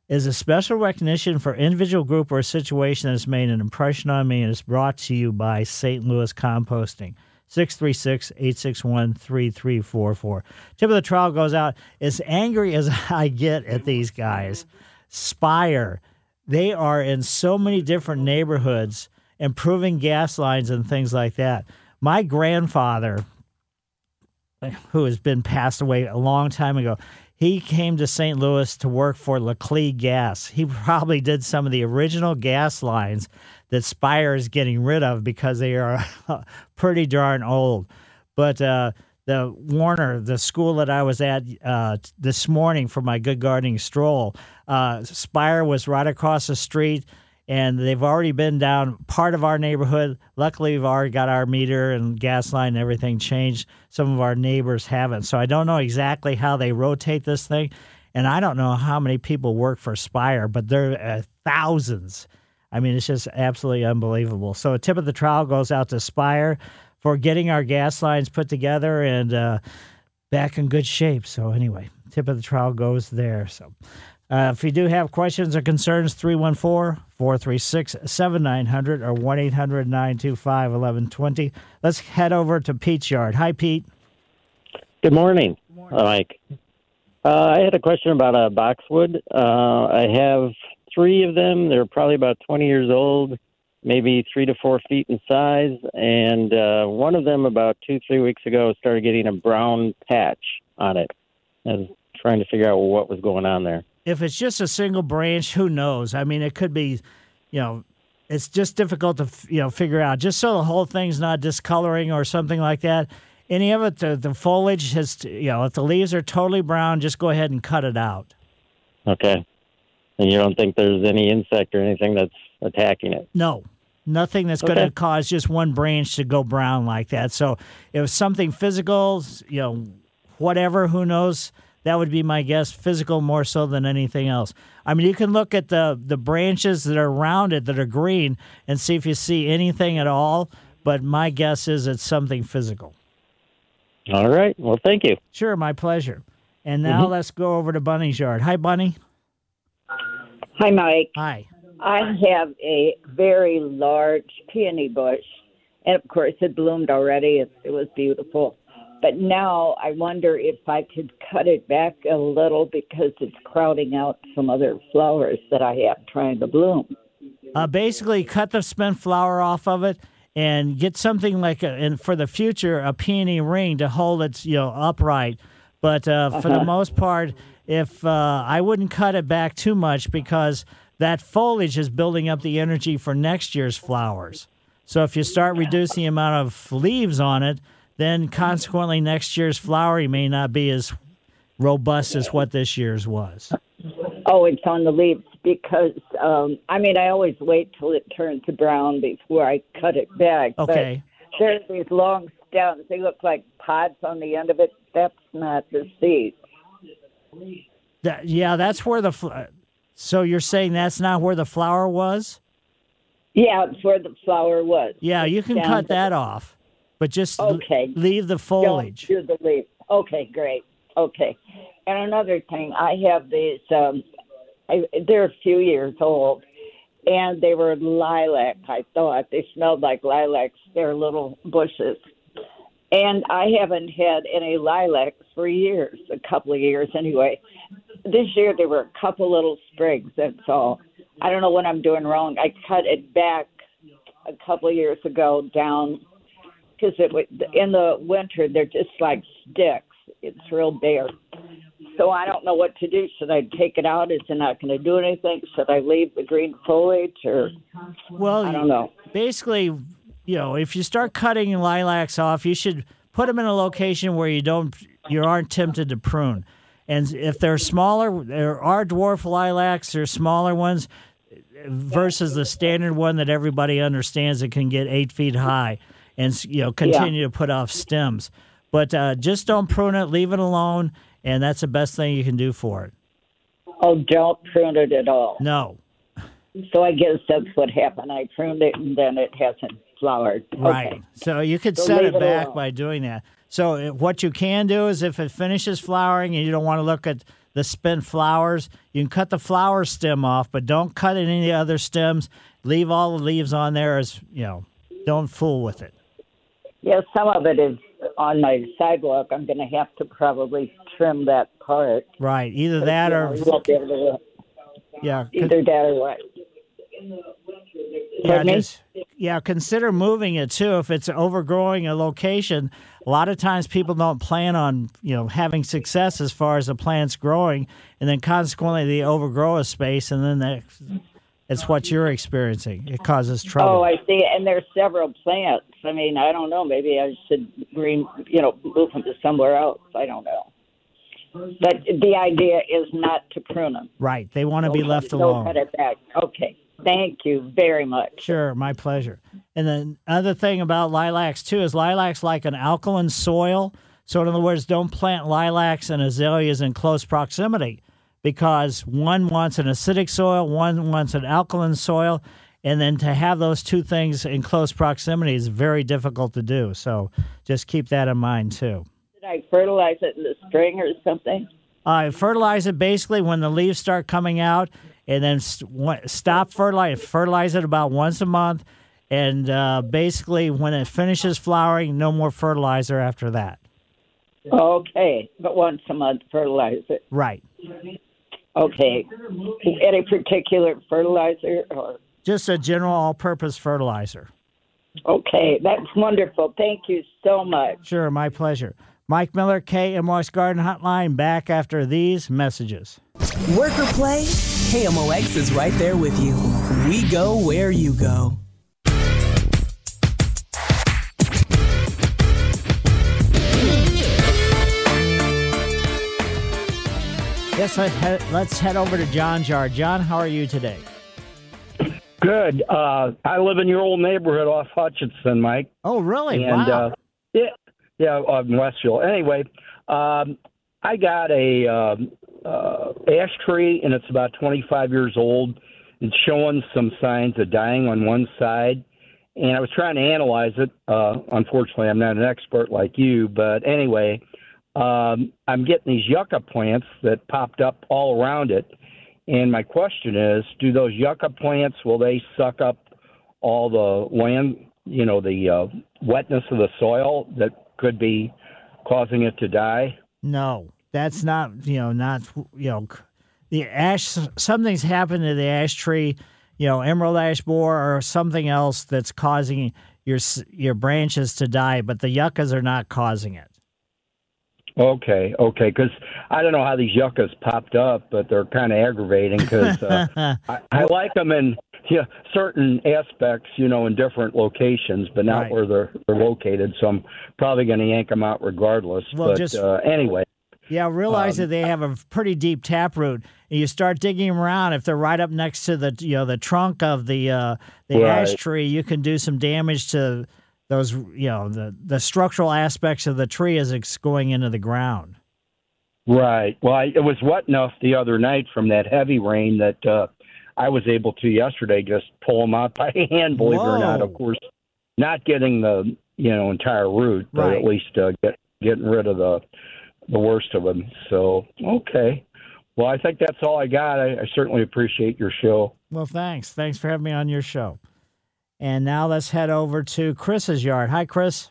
is a special recognition for individual, group, or situation that has made an impression on me, and is brought to you by St. Louis Composting, 636-861-3344. Tip of the trowel goes out. As angry as I get at these guys, Spire, they are in so many different neighborhoods improving gas lines and things like that. My grandfather, who has been passed away a long time ago, he came to St. Louis to work for Laclee Gas. He probably did some of the original gas lines that Spire is getting rid of because they are pretty darn old. But the Warner, the school that I was at this morning for my good gardening stroll, Spire was right across the street, and they've already been down part of our neighborhood. Luckily, we've already got our meter and gas line and everything changed. Some of our neighbors haven't. So I don't know exactly how they rotate this thing, and I don't know how many people work for Spire, but they're thousands. I mean, it's just absolutely unbelievable. So a tip of the trowel goes out to Spire for getting our gas lines put together and back in good shape. So anyway, tip of the trowel goes there. So if you do have questions or concerns, 314-436-7900 or 1-800-925-1120. Let's head over to Pete's yard. Hi, Pete. Good morning, Mike. I had a question about a boxwood. I have three of them. They're probably about 20 years old, maybe 3 to 4 feet in size. And one of them about 2-3 weeks ago started getting a brown patch on it. I was trying to figure out what was going on there. If it's just a single branch, who knows? I mean, it could be, you know, it's just difficult to, you know, figure out. Just so the whole thing's not discoloring or something like that. Any of it, the foliage has, you know, if the leaves are totally brown, just go ahead and cut it out. Okay. And you don't think there's any insect or anything that's attacking it? No, nothing that's going to cause just one branch to go brown like that. So it was something physical, you know, whatever, who knows. That would be my guess, physical more so than anything else. I mean, you can look at the branches that are rounded, that are green, and see if you see anything at all, but my guess is it's something physical. All right. Well, thank you. Sure, my pleasure. And now let's go over to Bunny's yard. Hi, Bunny. Hi, Mike. Hi. I have a very large peony bush, and of course it bloomed already. It was beautiful. But now I wonder if I could cut it back a little because it's crowding out some other flowers that I have trying to bloom. Basically, cut the spent flower off of it and get something like, and for the future, a peony ring to hold it, you know, upright. But for the most part, if I wouldn't cut it back too much because that foliage is building up the energy for next year's flowers. So if you start reducing the amount of leaves on it, then consequently next year's flowery may not be as robust as what this year's was. Oh, it's on the leaves because, I mean, I always wait till it turns brown before I cut it back. Okay. But there's these long stems. They look like pods on the end of it. That's not the seed. Yeah, that's where so you're saying that's not where the flower was? Yeah, it's where the flower was. Yeah, you can cut that off. But just leave the foliage. Don't do the leaf. Okay, great. Okay. And another thing, I have these, they're a few years old, and they were lilac, I thought. They smelled like lilacs. They're little bushes. And I haven't had any lilacs for years, a couple of years anyway. This year there were a couple little sprigs, that's all. I don't know what I'm doing wrong. I cut it back a couple of years ago down because in the winter, they're just like sticks. It's real bare. So I don't know what to do. Should I take it out? Is it not going to do anything? Should I leave the green foliage? Or I don't know. Basically, you know, if you start cutting lilacs off, you should put them in a location where you aren't tempted to prune. And if they're smaller, there are dwarf lilacs, there are smaller ones versus the standard one that everybody understands that can get 8 feet high. And, you know, continue to put off stems. But just don't prune it. Leave it alone. And that's the best thing you can do for it. Oh, don't prune it at all. No. So I guess that's what happened. I pruned it, and then it hasn't flowered. Right. Okay. So you could set it back by doing that. So what you can do is if it finishes flowering and you don't want to look at the spent flowers, you can cut the flower stem off, but don't cut any other stems. Leave all the leaves on there as, you know, don't fool with it. Yeah, some of it is on my sidewalk. I'm going to have to probably trim that part. Right, either that or... Either that or what? Yeah, consider moving it, too. If it's overgrowing a location, a lot of times people don't plan on, you know, having success as far as the plants growing, and then consequently they overgrow a space, and then It's what you're experiencing. It causes trouble. Oh, I see. And there's several plants. I mean, I don't know. Maybe I should move them to somewhere else. I don't know. But the idea is not to prune them. Right. They want to be left alone. Cut it back. Okay. Thank you very much. Sure. My pleasure. And the other thing about lilacs, too, is lilacs like an alkaline soil. So in other words, don't plant lilacs and azaleas in close proximity, because one wants an acidic soil, one wants an alkaline soil, and then to have those two things in close proximity is very difficult to do. So just keep that in mind, too. Did I fertilize it in the spring or something? I fertilize it basically when the leaves start coming out, and then stop fertilizing. Fertilize it about once a month, and basically when it finishes flowering, no more fertilizer after that. Okay, but once a month fertilize it. Right. Okay. Any particular fertilizer? Or just a general all-purpose fertilizer. Okay, that's wonderful. Thank you so much. Sure, my pleasure. Mike Miller, KMOX Garden Hotline, back after these messages. Work or play, KMOX is right there with you. We go where you go. Yes, let's head over to John's yard. John, how are you today? Good. I live in your old neighborhood off Hutchinson, Mike. Oh, really? And, wow. Yeah, Westville. Anyway, I got a ash tree, and it's about 25 years old. It's showing some signs of dying on one side, and I was trying to analyze it. Unfortunately, I'm not an expert like you, but anyway, I'm getting these yucca plants that popped up all around it. And my question is, do those yucca plants, will they suck up all the land, the wetness of the soil that could be causing it to die? No, that's not the ash. Something's happened to the ash tree, emerald ash borer or something else that's causing your branches to die, but the yuccas are not causing it. Okay, because I don't know how these yuccas popped up, but they're kind of aggravating because I like them in certain aspects, in different locations, but not where they're located, so I'm probably going to yank them out regardless. Well, but anyway. Yeah, realize that they have a pretty deep taproot, and you start digging them around. If they're right up next to the the trunk of the ash tree, you can do some damage to those, the structural aspects of the tree as it's going into the ground. Right. Well, it was wet enough the other night from that heavy rain that I was able to yesterday just pull them out by hand, believe it or not. Of course, not getting the, entire root, but at least getting rid of the worst of them. So, okay. Well, I think that's all I got. I certainly appreciate your show. Well, thanks. Thanks for having me on your show. And now let's head over to Chris's yard. Hi, Chris.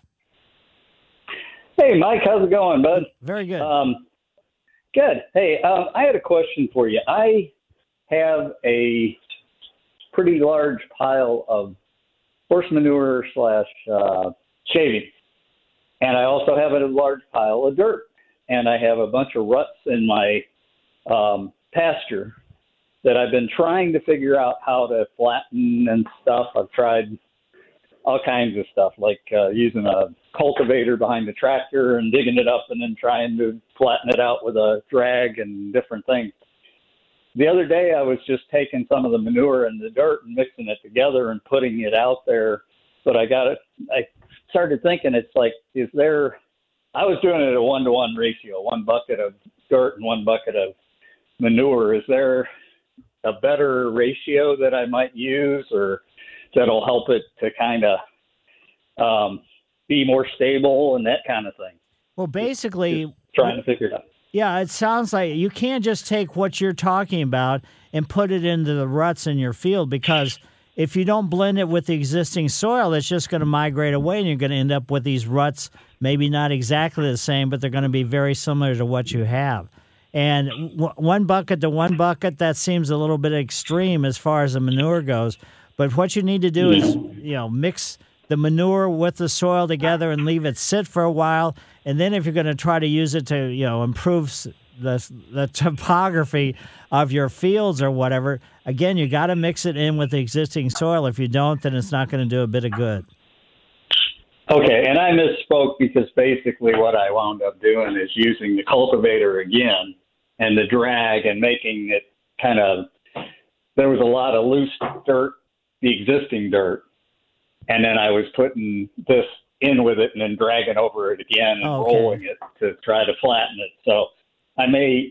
Hey, Mike. How's it going, bud? Very good. Good. Hey, I had a question for you. I have a pretty large pile of horse manure / shaving. And I also have a large pile of dirt. And I have a bunch of ruts in my pasture that I've been trying to figure out how to flatten and stuff. I've tried all kinds of stuff, like using a cultivator behind the tractor and digging it up and then trying to flatten it out with a drag and different things. The other day I was just taking some of the manure and the dirt and mixing it together and putting it out there. But I started thinking, it's like, I was doing it a 1-to-1 ratio, one bucket of dirt and one bucket of manure. Is there a better ratio that I might use, or that'll help it to kind of be more stable and that kind of thing? Well, basically, just trying to figure it out. Yeah, it sounds like you can't just take what you're talking about and put it into the ruts in your field, because if you don't blend it with the existing soil, it's just going to migrate away, and you're going to end up with these ruts, maybe not exactly the same, but they're going to be very similar to what you have. And one bucket to one bucket, that seems a little bit extreme as far as the manure goes. But what you need to do is, mix the manure with the soil together and leave it sit for a while. And then if you're going to try to use it to, improve the topography of your fields or whatever. Again, you got to mix it in with the existing soil. If you don't, then it's not going to do a bit of good. Okay, and I misspoke because basically what I wound up doing is using the cultivator again and the drag and making it kind of, there was a lot of loose dirt, the existing dirt, and then I was putting this in with it and then dragging over it again and rolling it to try to flatten it. So I may,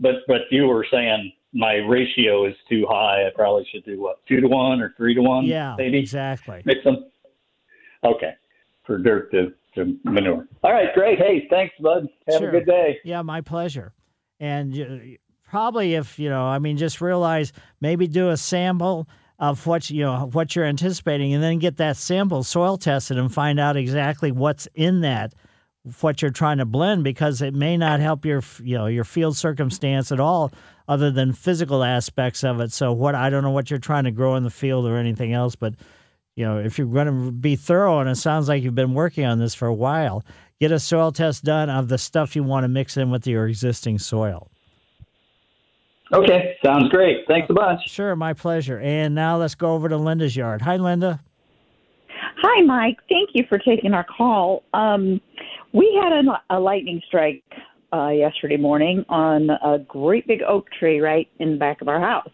but you were saying my ratio is too high. I probably should do, 2-to-1 or 3-to-1? Yeah, maybe? Exactly. Mix them? Okay. For dirt to manure. All right, great. Hey, thanks, bud. Have a good day. Yeah, my pleasure. And probably if, just realize, maybe do a sample of what you're anticipating and then get that sample soil tested and find out exactly what's in that, what you're trying to blend, because it may not help your field circumstance at all other than physical aspects of it. So I don't know what you're trying to grow in the field or anything else, but if you're going to be thorough, and it sounds like you've been working on this for a while, get a soil test done of the stuff you want to mix in with your existing soil. Okay, sounds great. Thanks a bunch. Sure, my pleasure. And now let's go over to Linda's yard. Hi, Linda. Hi, Mike. Thank you for taking our call. We had a lightning strike yesterday morning on a great big oak tree right in the back of our house.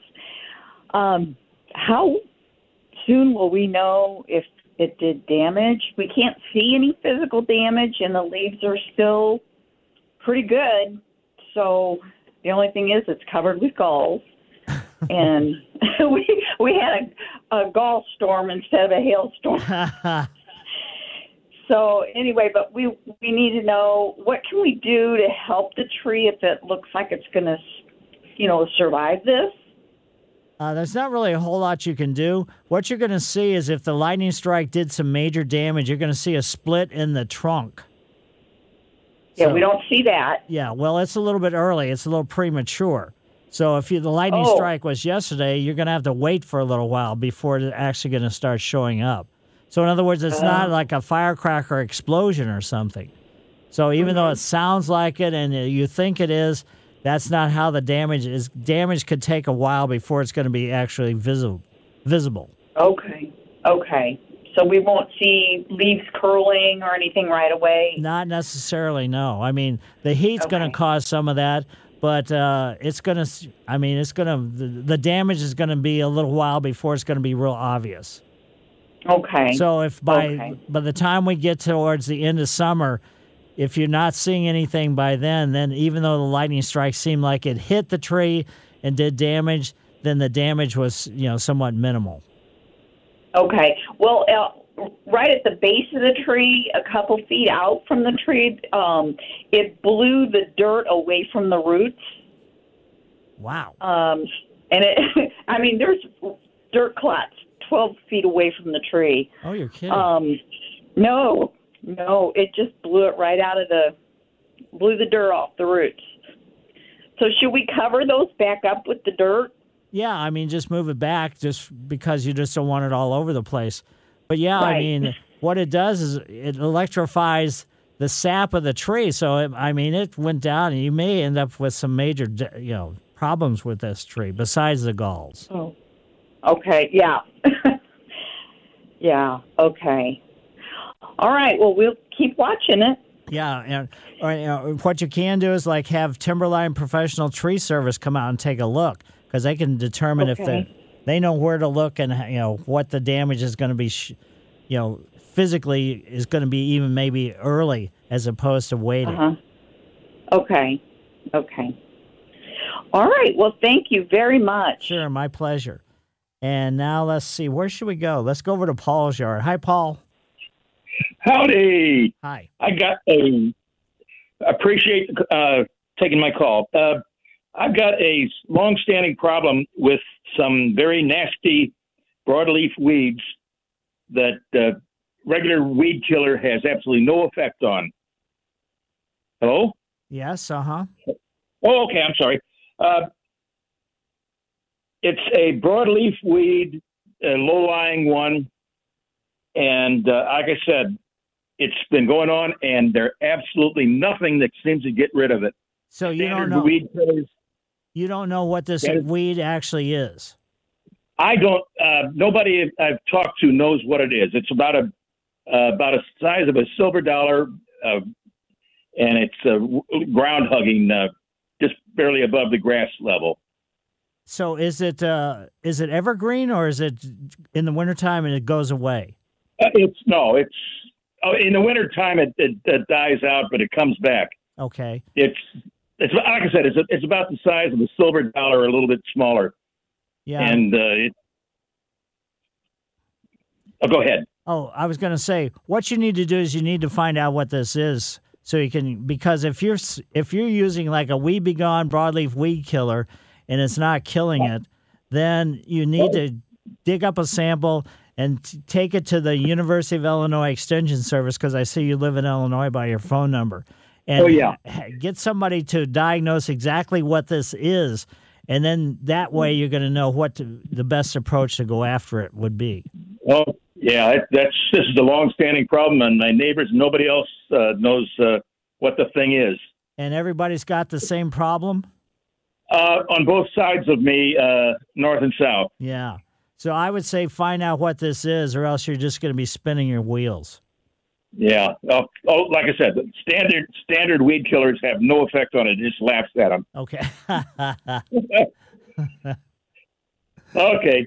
How soon will we know if it did damage? We can't see any physical damage, and the leaves are still pretty good. So the only thing is it's covered with galls. And we had a gall storm instead of a hailstorm. So anyway, but we need to know, what can we do to help the tree if it looks like it's going to, survive this? There's not really a whole lot you can do. What you're going to see is, if the lightning strike did some major damage, you're going to see a split in the trunk. Yeah, so, we don't see that. Yeah, well, it's a little bit early. It's a little premature. So if the lightning strike was yesterday, you're going to have to wait for a little while before it's actually going to start showing up. So in other words, it's not like a firecracker explosion or something. So even though it sounds like it and you think it is, that's not how the damage is. Damage could take a while before it's going to be actually visible. Okay. So we won't see leaves curling or anything right away? Not necessarily, no. I mean, the heat's going to cause some of that, but the damage is going to be a little while before it's going to be real obvious. Okay. So if by the time we get towards the end of summer, if you're not seeing anything by then even though the lightning strike seemed like it hit the tree and did damage, then the damage was, somewhat minimal. Okay. Well, right at the base of the tree, a couple feet out from the tree, it blew the dirt away from the roots. Wow. And it, there's dirt clots 12 feet away from the tree. Oh, you're kidding. No, it just blew it right out of blew the dirt off the roots. So should we cover those back up with the dirt? Yeah, just move it back, just because you just don't want it all over the place. But yeah, right. What it does is it electrifies the sap of the tree. So, it went down, and you may end up with some major, problems with this tree besides the galls. Oh, okay, yeah. Yeah, okay. All right, well, we'll keep watching it. Yeah, and what you can do is have Timberline Professional Tree Service come out and take a look, because they can determine if they know where to look and, what the damage is going to be, physically is going to be even maybe early as opposed to waiting. Uh-huh. Okay. All right, well, thank you very much. Sure, my pleasure. And now let's see, where should we go? Let's go over to Paul's yard. Hi, Paul. Howdy. Hi. Appreciate taking my call. I've got a long-standing problem with some very nasty broadleaf weeds that regular weed killer has absolutely no effect on. Hello? Yes, uh-huh. Oh, okay, I'm sorry. It's a broadleaf weed, a low-lying one. And like I said, it's been going on, and there's absolutely nothing that seems to get rid of it. So you don't know. Weed killers. You don't know what this weed actually is. I don't. Nobody I've talked to knows what it is. It's about a size of a silver dollar, and it's ground hugging, just barely above the grass level. So is it evergreen, or is it in the wintertime and it goes away? In the wintertime it dies out, but it comes back. Okay. It's like I said, it's about the size of a silver dollar, a little bit smaller. Yeah. And go ahead. Oh, I was going to say, what you need to do is you need to find out what this is, so you can, because if you're using like a weed be gone broadleaf weed killer, and it's not killing it, then you need to dig up a sample and take it to the University of Illinois Extension Service, because I see you live in Illinois by your phone number. And get somebody to diagnose exactly what this is, and then that way you're going to know what the best approach to go after it would be. Oh, yeah, this is a long-standing problem, and my neighbors, nobody else knows what the thing is. And everybody's got the same problem? On both sides of me, north and south. Yeah. So I would say find out what this is, or else you're just going to be spinning your wheels. Yeah. Oh, like I said, standard weed killers have no effect on it. It just laughs at them. Okay. Okay.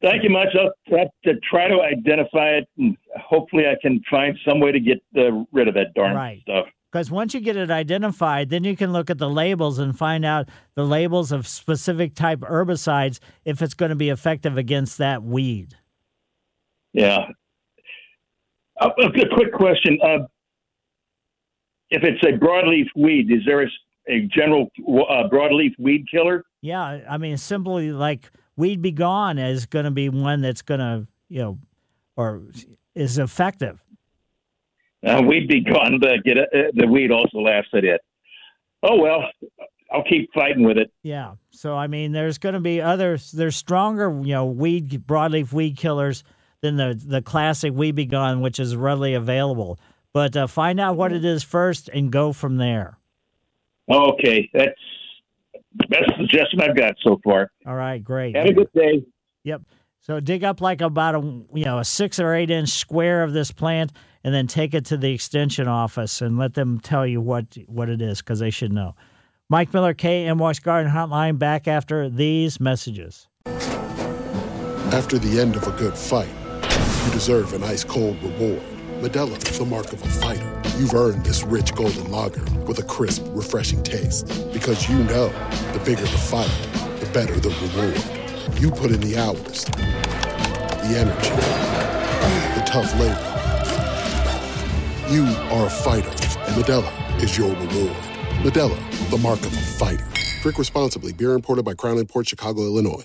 Thank you much. I'll have to try to identify it, and hopefully I can find some way to get rid of that darn stuff. Because once you get it identified, then you can look at the labels and find out the labels of specific type herbicides if it's going to be effective against that weed. Yeah. A quick question. If it's a broadleaf weed, is there a general broadleaf weed killer? Yeah. I mean, simply like Weed Be Gone is going to be one that's going to, or is effective. We'd be gone, but the weed also laughs at it. Oh, well, I'll keep fighting with it. Yeah. So, I mean, there's going to be others. There's stronger, weed, broadleaf weed killers than the classic Weed Be Gone, which is readily available. But find out what it is first and go from there. Okay. That's the best suggestion I've got so far. All right. Great. Have a good day. Yep. So dig up like about a 6 or 8 inch square of this plant, and then take it to the extension office and let them tell you what it is, because they should know. Mike Miller, KMOX Garden Hotline, back after these messages. After the end of a good fight, you deserve an ice-cold reward. Medella, the mark of a fighter. You've earned this rich golden lager with a crisp, refreshing taste. Because the bigger the fight, the better the reward. You put in the hours, the energy, the tough labor. You are a fighter, and Medella is your reward. Medella, the mark of a fighter. Drink responsibly. Beer imported by Crown Imports, Chicago, Illinois.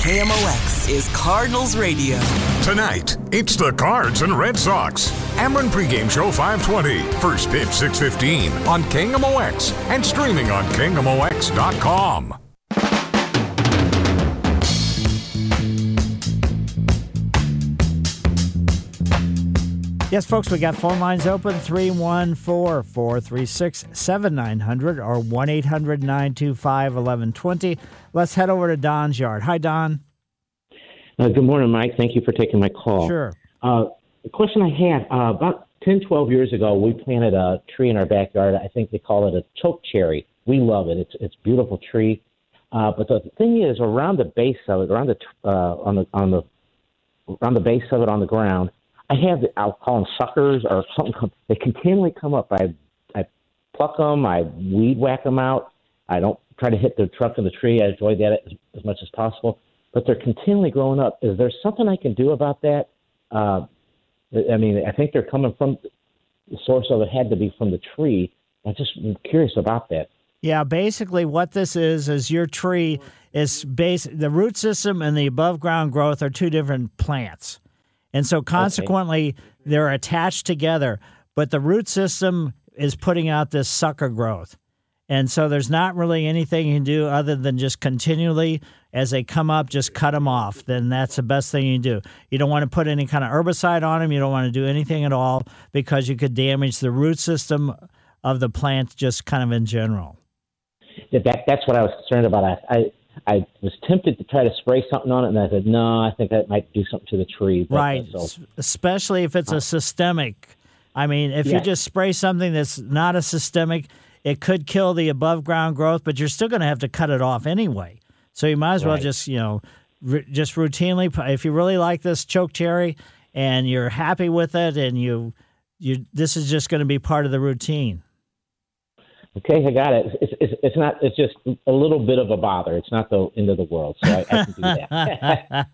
KMOX is Cardinals Radio. Tonight, it's the Cards and Red Sox. Ameren pregame show 5:20, first pitch 6:15 on KMOX and streaming on KMOX.com. Yes, folks, we got phone lines open, 314-436-7900 or 1-800-925-1120. Let's head over to Don's yard. Hi, Don. Good morning, Mike. Thank you for taking my call. Sure. The question I had, about 10, 12 years ago, we planted a tree in our backyard. I think they call it a choke cherry. We love it. It's a beautiful tree. But the thing is, around the base of it, around the base of it on the ground, I have, I'll call them suckers or something. They continually come up. I pluck them. I weed whack them out. I don't try to hit the trunk of the tree. I avoid that as much as possible. But they're continually growing up. Is there something I can do about that? I mean, I think they're coming from the source of it had to be from the tree. I just am curious about that. Yeah, basically what this is your tree is the root system and the above ground growth are two different plants. And so consequently, they're attached together, but the root system is putting out this sucker growth. And so there's not really anything you can do other than just continually, as they come up, just cut them off. Then that's the best thing you do. You don't want to put any kind of herbicide on them. You don't want to do anything at all because you could damage the root system of the plant just kind of in general. Yeah, that's what I was concerned about. I was tempted to try to spray something on it, and I said, no, I think that might do something to the tree. But, right, especially if it's a systemic. I mean, if you just spray something that's not a systemic, it could kill the above-ground growth, but you're still going to have to cut it off anyway. So you might as well just, you know, just routinely, if you really like this chokecherry and you're happy with it, and you this is just going to be part of the routine. Okay, I got it. It's not. It's just a little bit of a bother. It's not the end of the world, so I can do that.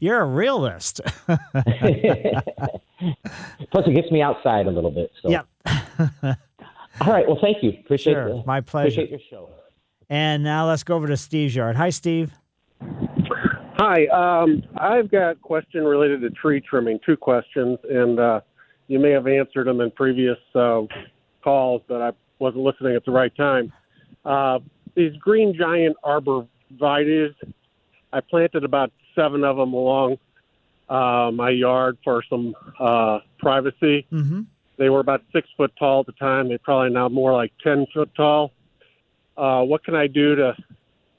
You're a realist. Plus, it gets me outside a little bit. So. Yep. All right. Well, thank you. Appreciate it. Sure, my pleasure. Appreciate your show. And now let's go over to Steve's yard. Hi, Steve. Hi. I've got a question related to tree trimming. Two questions, and you may have answered them in previous calls, but I wasn't listening at the right time. These green giant arborvitaes, I planted about 7 of them along my yard for some privacy. Mm-hmm. They were about 6 foot tall at the time. They're probably now more like 10 foot tall. What can I do to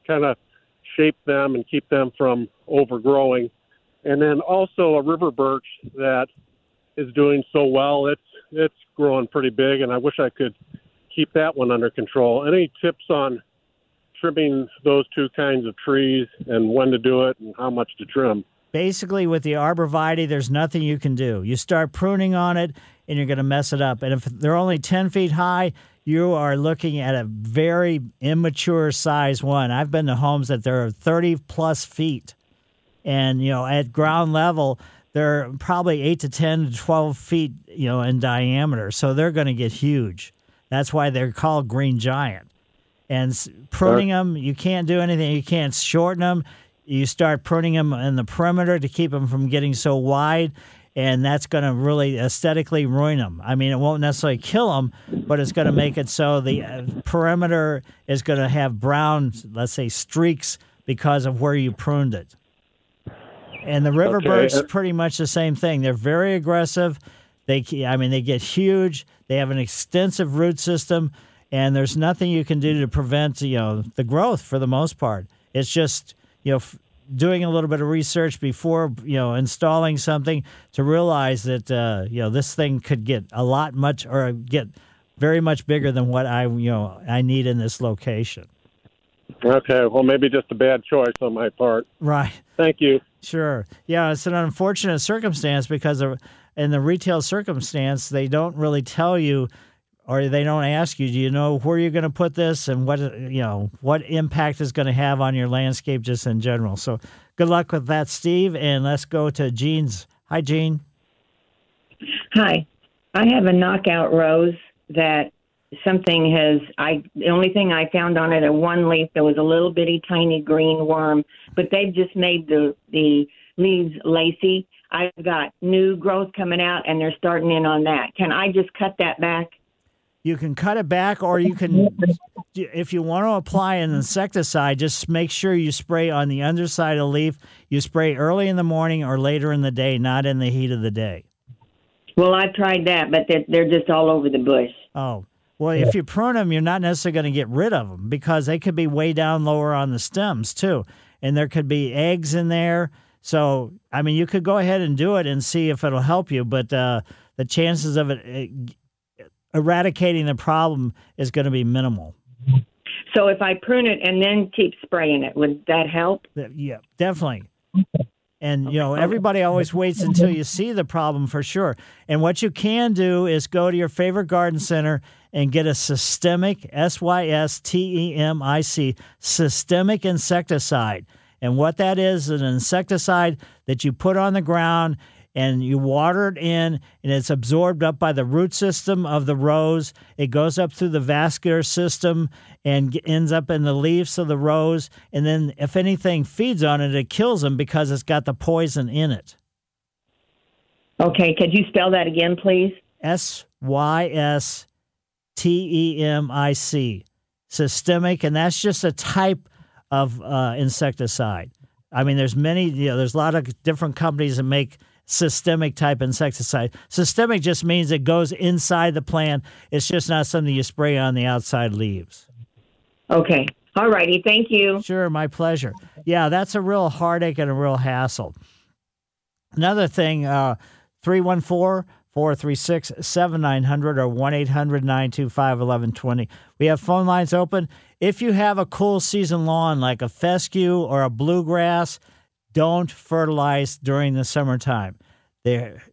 kind of shape them and keep them from overgrowing? And then also a river birch that is doing so well. It's growing pretty big, and I wish I could keep that one under control. Any tips on trimming those two kinds of trees and when to do it and how much to trim? Basically, with the arborvitae, there's nothing you can do. You start pruning on it, and you're going to mess it up. And if they're only 10 feet high, you are looking at a very immature size one. I've been to homes that they're 30-plus feet. And, you know, at ground level, they're probably 8 to 10 to 12 feet, you know, in diameter. So they're going to get huge. That's why they're called green giant. And pruning them, you can't do anything. You can't shorten them. You start pruning them in the perimeter to keep them from getting so wide, and that's going to really aesthetically ruin them. I mean, it won't necessarily kill them, but it's going to make it so the perimeter is going to have brown, let's say, streaks because of where you pruned it. And the river birch is pretty much the same thing. They're very aggressive. They get huge. They have an extensive root system, and there's nothing you can do to prevent, you know, the growth for the most part. It's just, you know, doing a little bit of research before, you know, installing something to realize that, you know, this thing could get get very much bigger than what I need in this location. Okay. Well, maybe just a bad choice on my part. Right. Thank you. Sure. Yeah, it's an unfortunate circumstance because in the retail circumstance, they don't really tell you, or they don't ask you, do you know where you're going to put this and what impact is going to have on your landscape just in general. So good luck with that, Steve, and let's go to Jean's. Hi, Jean. Hi. I have a knockout rose that the only thing I found on it, a one leaf, there was a little bitty tiny green worm, but they've just made the leaves lacy. I've got new growth coming out, and they're starting in on that. Can I just cut that back? You can cut it back, or you can, if you want to apply an insecticide, just make sure you spray on the underside of the leaf. You spray early in the morning or later in the day, not in the heat of the day. Well, I've tried that, but they're just all over the bush. Oh, well, if you prune them, you're not necessarily going to get rid of them because they could be way down lower on the stems, too. And there could be eggs in there. So, I mean, you could go ahead and do it and see if it'll help you, but the chances of it eradicating the problem is going to be minimal. So if I prune it and then keep spraying it, would that help? Yeah, definitely. And, you know, everybody always waits until you see the problem for sure. And what you can do is go to your favorite garden center and get a systemic, systemic, systemic insecticide. And what that is an insecticide that you put on the ground, and you water it in, and it's absorbed up by the root system of the rose. It goes up through the vascular system and ends up in the leaves of the rose. And then if anything feeds on it, it kills them because it's got the poison in it. Okay, could you spell that again, please? systemic, systemic, and that's just a type of insecticide. I mean, there's many, there's a lot of different companies that make systemic type insecticide. Systemic just means it goes inside the plant. It's just not something you spray on the outside leaves. Okay. All righty. Thank you. Sure. My pleasure. Yeah, that's a real heartache and a real hassle. Another thing, 314-436-7900 or 1-800-925-1120. We have phone lines open. If you have a cool season lawn like a fescue or a bluegrass, don't fertilize during the summertime. They're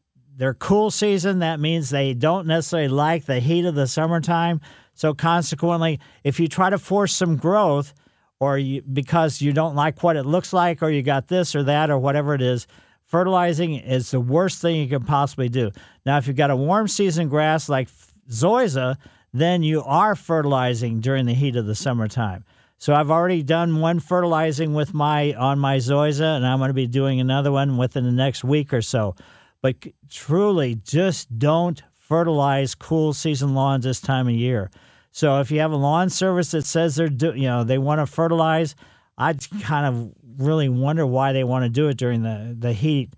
cool season. That means they don't necessarily like the heat of the summertime. So consequently, if you try to force some growth or because you don't like what it looks like or you got this or that or whatever it is, fertilizing is the worst thing you can possibly do. Now, if you've got a warm season grass like zoysia, then you are fertilizing during the heat of the summertime. So I've already done one fertilizing with my zoysia, and I'm going to be doing another one within the next week or so. But truly, just don't fertilize cool season lawns this time of year. So if you have a lawn service that says they want to fertilize, I'd kind of really wonder why they want to do it during the heat.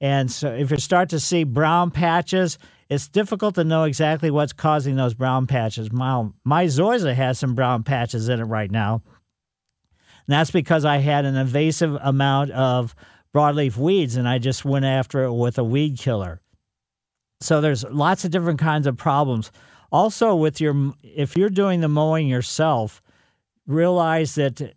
And so if you start to see brown patches, it's difficult to know exactly what's causing those brown patches. My zoysia has some brown patches in it right now. And that's because I had an invasive amount of broadleaf weeds, and I just went after it with a weed killer. So there's lots of different kinds of problems. Also, if you're doing the mowing yourself, realize that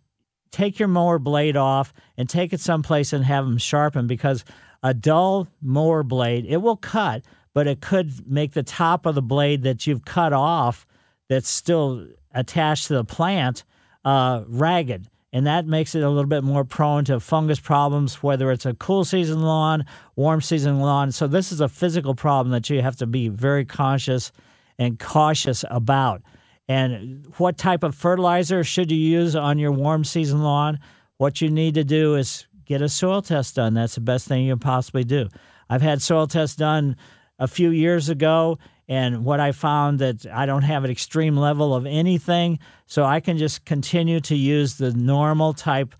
take your mower blade off and take it someplace and have them sharpened, because a dull mower blade, it will cut, but it could make the top of the blade that you've cut off that's still attached to the plant ragged. And that makes it a little bit more prone to fungus problems, whether it's a cool season lawn, warm season lawn. So this is a physical problem that you have to be very conscious and cautious about. And what type of fertilizer should you use on your warm season lawn? What you need to do is get a soil test done. That's the best thing you can possibly do. I've had soil tests done a few years ago, and what I found that I don't have an extreme level of anything, so I can just continue to use the normal type.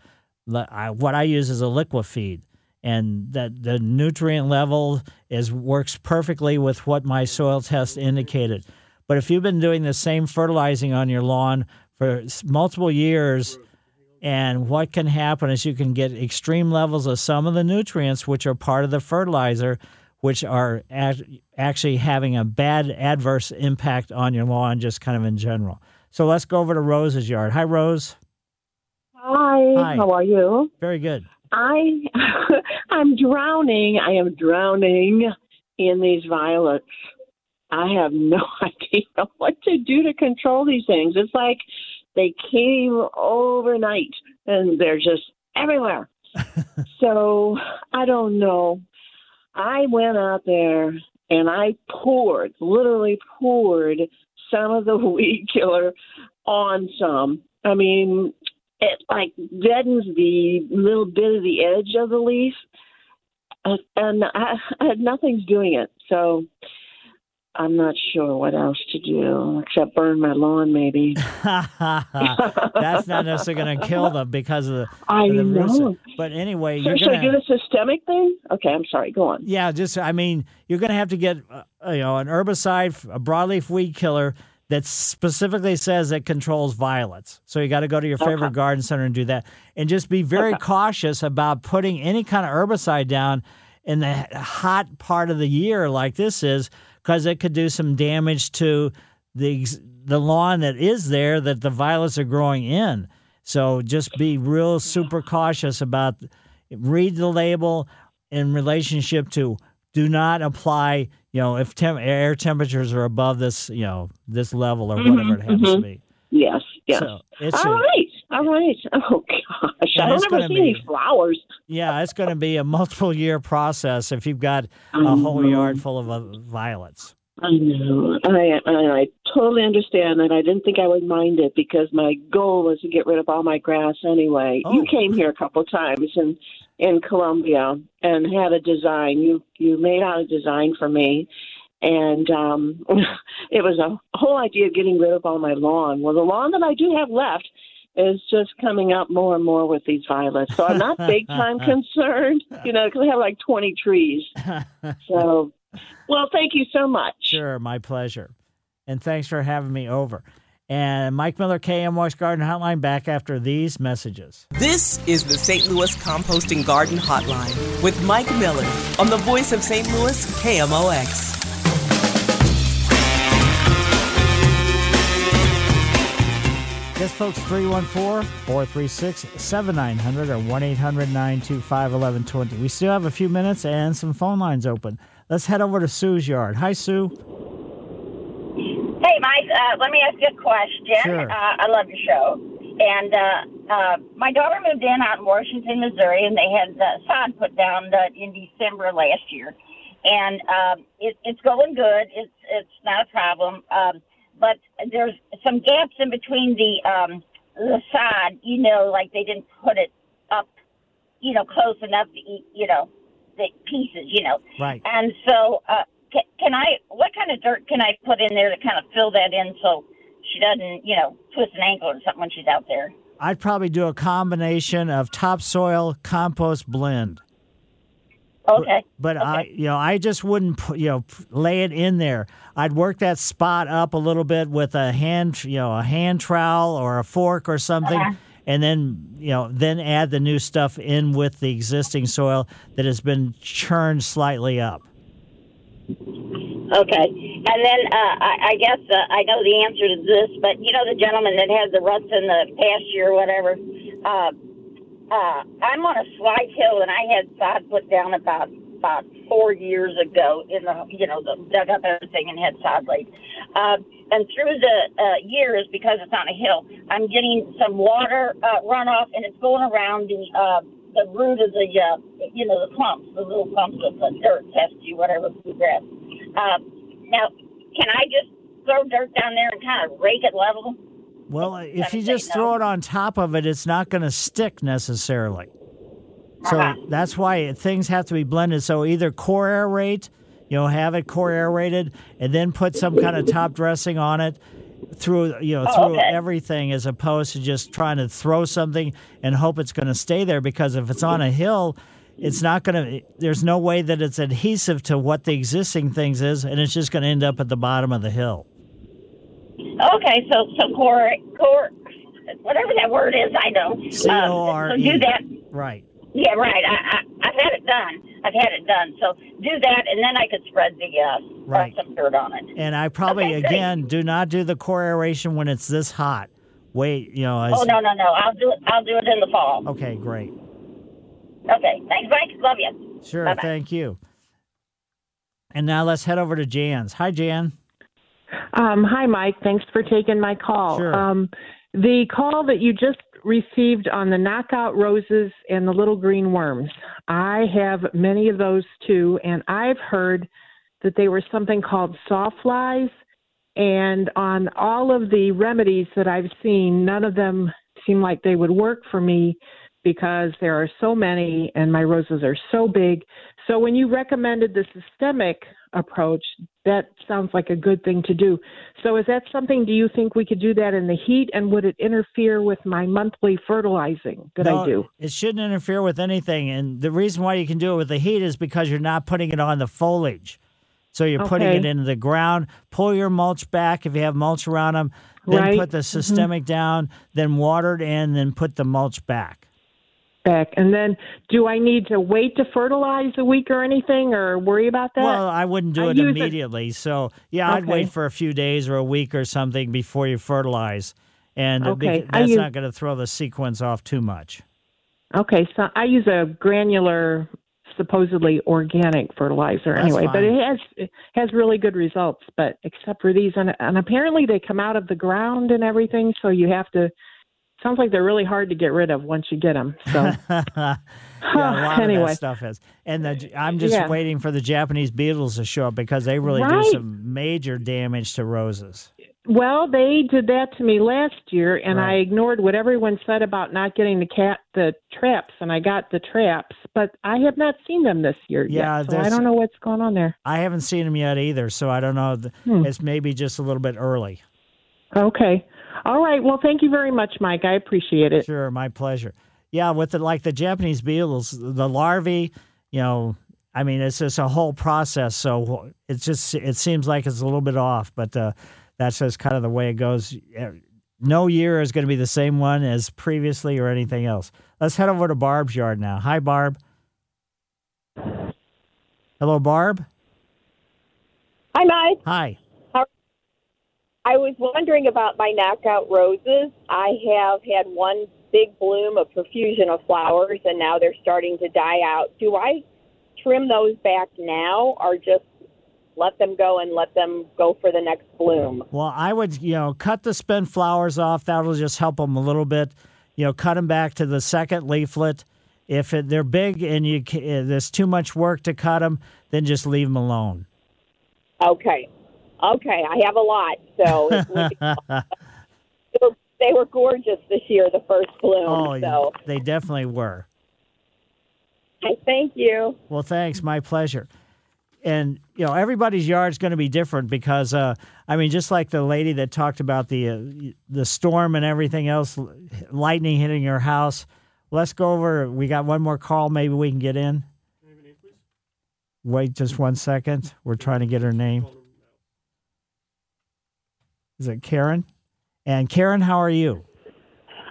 What I use is a liquifeed, and that the nutrient level works perfectly with what my soil test indicated. But if you've been doing the same fertilizing on your lawn for multiple years, and what can happen is you can get extreme levels of some of the nutrients, which are part of the fertilizer, which are actually having a bad adverse impact on your lawn just kind of in general. So let's go over to Rose's yard. Hi, Rose. Hi. How are you? Very good. I'm drowning. I am drowning in these violets. I have no idea what to do to control these things. It's like they came overnight, and they're just everywhere. So I don't know. I went out there, and I literally poured some of the weed killer on some. I mean, it like deadens the little bit of the edge of the leaf, and nothing's doing it. So I'm not sure what else to do except burn my lawn, maybe. That's not necessarily going to kill them because of the roots. But anyway, should I do the systemic thing? Okay, I'm sorry. Go on. Yeah, you're going to have to get an herbicide, a broadleaf weed killer that specifically says it controls violets. So you got to go to your favorite garden center and do that, and just be very cautious about putting any kind of herbicide down in the hot part of the year like this is, because it could do some damage to the lawn that is there that the violets are growing in. So just be real super cautious about read the label in relationship to do not apply, if air temperatures are above this, this level or whatever it happens to be. Yes. So all right. All right. Oh, gosh. And I don't ever see any flowers. Yeah, it's going to be a multiple-year process if you've got a whole yard full of violets. I know. I totally understand that. I didn't think I would mind it because my goal was to get rid of all my grass anyway. Oh. You came here a couple times in Colombia and had a design. You made out a design for me. And it was a whole idea of getting rid of all my lawn. Well, the lawn that I do have left is just coming up more and more with these violets. So I'm not big-time concerned, because I have like 20 trees. So, well, thank you so much. Sure, my pleasure. And thanks for having me over. And Mike Miller, KMOX Garden Hotline, back after these messages. This is the St. Louis Composting Garden Hotline with Mike Miller on the voice of St. Louis, KMOX. Yes, folks, 314-436-7900 or 1-800-925-1120. We still have a few minutes and some phone lines open. Let's head over to Sue's yard. Hi, Sue. Hey, Mike. Let me ask you a question. Sure. I love your show. And my daughter moved in out in Washington, Missouri, and they had the sod put down in December last year. And it's going good. It's not a problem. But there's some gaps in between the sod, like they didn't put it up, close enough to eat, the pieces, Right. And so what kind of dirt can I put in there to kind of fill that in so she doesn't, twist an ankle or something when she's out there? I'd probably do a combination of topsoil compost blend. Okay. But okay. I just wouldn't, lay it in there. I'd work that spot up a little bit with a hand trowel or a fork or something, and then, then add the new stuff in with the existing soil that has been churned slightly up. Okay. And then I guess I know the answer to this, but the gentleman that has the ruts in the pasture or whatever, I'm on a slight hill, and I had sod put down about 4 years ago. In the dug up everything and had sod laid. And through the years, because it's on a hill, I'm getting some water runoff, and it's going around the root of the the clumps, the little clumps of the dirt, fescue, whatever we grab. Now, can I just throw dirt down there and kind of rake it level? Well, if you just throw it on top of it, it's not going to stick necessarily. So that's why things have to be blended. So either core aerate, have it core aerated, and then put some kind of top dressing on it through, everything, as opposed to just trying to throw something and hope it's going to stay there. Because if it's on a hill, it's not going to. There's no way that it's adhesive to what the existing things is, and it's just going to end up at the bottom of the hill. Okay, so core, whatever that word is, I know. C-O-R-E. So do that. Right. Yeah, right. I've had it done. So do that, and then I could spread the some dirt on it. And I probably, do not do the core aeration when it's this hot. Wait, No. I'll do it in the fall. Okay, great. Okay, thanks, Mike. Love you. Sure, bye-bye. Thank you. And now let's head over to Jan's. Hi, Jan. Hi, Mike. Thanks for taking my call. Sure. The call that you just received on the knockout roses and the little green worms, I have many of those too, and I've heard that they were something called sawflies, and on all of the remedies that I've seen, none of them seem like they would work for me because there are so many and my roses are so big. So when you recommended the systemic approach, that sounds like a good thing to do. So is that something, do you think we could do that in the heat, and would it interfere with my monthly fertilizing that I do? It shouldn't interfere with anything, and the reason why you can do it with the heat is because you're not putting it on the foliage. So you're putting it into the ground. Pull your mulch back if you have mulch around them, then put the systemic down, then water it in, then put the mulch back. And then do I need to wait to fertilize a week or anything, or worry about that? Well, I wouldn't do it immediately. So, I'd wait for a few days or a week or something before you fertilize. And that's not going to throw the sequence off too much. Okay, so I use a granular, supposedly organic fertilizer anyway. But it has really good results, but except for these. And apparently they come out of the ground and everything, so you have to sounds like they're really hard to get rid of once you get them. So yeah, a lot of that stuff is. And I'm just waiting for the Japanese beetles to show up because they really do some major damage to roses. Well, they did that to me last year, and I ignored what everyone said about not getting the traps, and I got the traps. But I have not seen them this year yet, so I don't know what's going on there. I haven't seen them yet either, so I don't know. It's maybe just a little bit early. Okay. All right. Well, thank you very much, Mike. I appreciate it. Sure. My pleasure. Yeah, with the Japanese beetles, the larvae, it's just a whole process. So it seems like it's a little bit off, but that's just kind of the way it goes. No year is going to be the same one as previously or anything else. Let's head over to Barb's yard now. Hi, Barb. Hello, Barb. Hi, Mike. Hi. I was wondering about my knockout roses. I have had one big bloom, a profusion of flowers, and now they're starting to die out. Do I trim those back now or just let them go and let them go for the next bloom? Well, I would, cut the spent flowers off. That'll just help them a little bit. Cut them back to the second leaflet. If they're big and there's too much work to cut them, then just leave them alone. Okay, I have a lot, so they were gorgeous this year, the first bloom. Oh, so. They definitely were. Okay, thank you. Well, thanks. My pleasure. And, everybody's yard's going to be different because, just like the lady that talked about the storm and everything else, lightning hitting her house. Let's go over. We got one more call. Maybe we can get in. Can I have a name, please? Wait just 1 second. We're trying to get her name. Is it Karen? And Karen, how are you?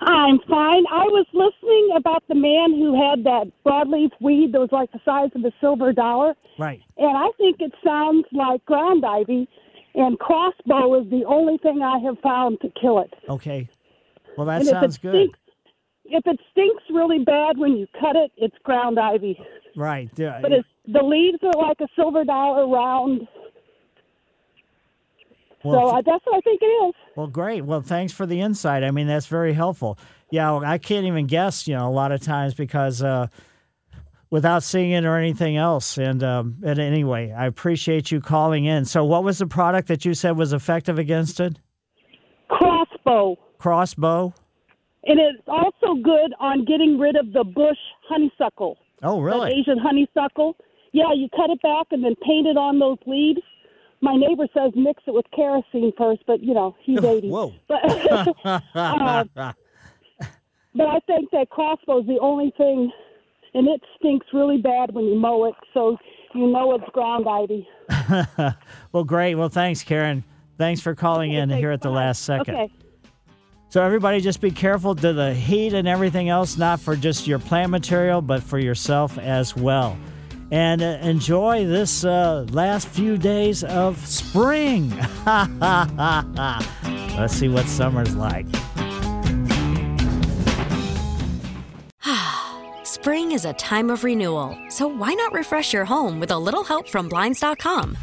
I'm fine. I was listening about the man who had that broadleaf weed that was like the size of a silver dollar. Right. And I think it sounds like ground ivy, and Crossbow is the only thing I have found to kill it. Okay. Well, that sounds good. If it stinks really bad when you cut it, it's ground ivy. Right. Yeah. But the leaves are like a silver dollar round. Well, so that's what I think it is. Well, great. Well, thanks for the insight. That's very helpful. Yeah, I can't even guess, a lot of times because without seeing it or anything else. And anyway, I appreciate you calling in. So what was the product that you said was effective against it? Crossbow. And it's also good on getting rid of the bush honeysuckle. Oh, really? The Asian honeysuckle. Yeah, you cut it back and then paint it on those leaves. My neighbor says mix it with kerosene first, but, he's 80. Whoa. But, but I think that Crossbow is the only thing, and it stinks really bad when you mow it, so it's ground ivy. Well, great. Well, thanks, Karen. Thanks for calling in here at the last second. Okay. So everybody just be careful to the heat and everything else, not for just your plant material, but for yourself as well. And enjoy this last few days of spring. Let's see what summer's like. Spring is a time of renewal, so why not refresh your home with a little help from Blinds.com?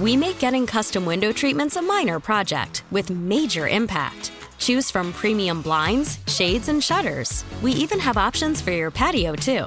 We make getting custom window treatments a minor project with major impact. Choose from premium blinds, shades, and shutters. We even have options for your patio, too.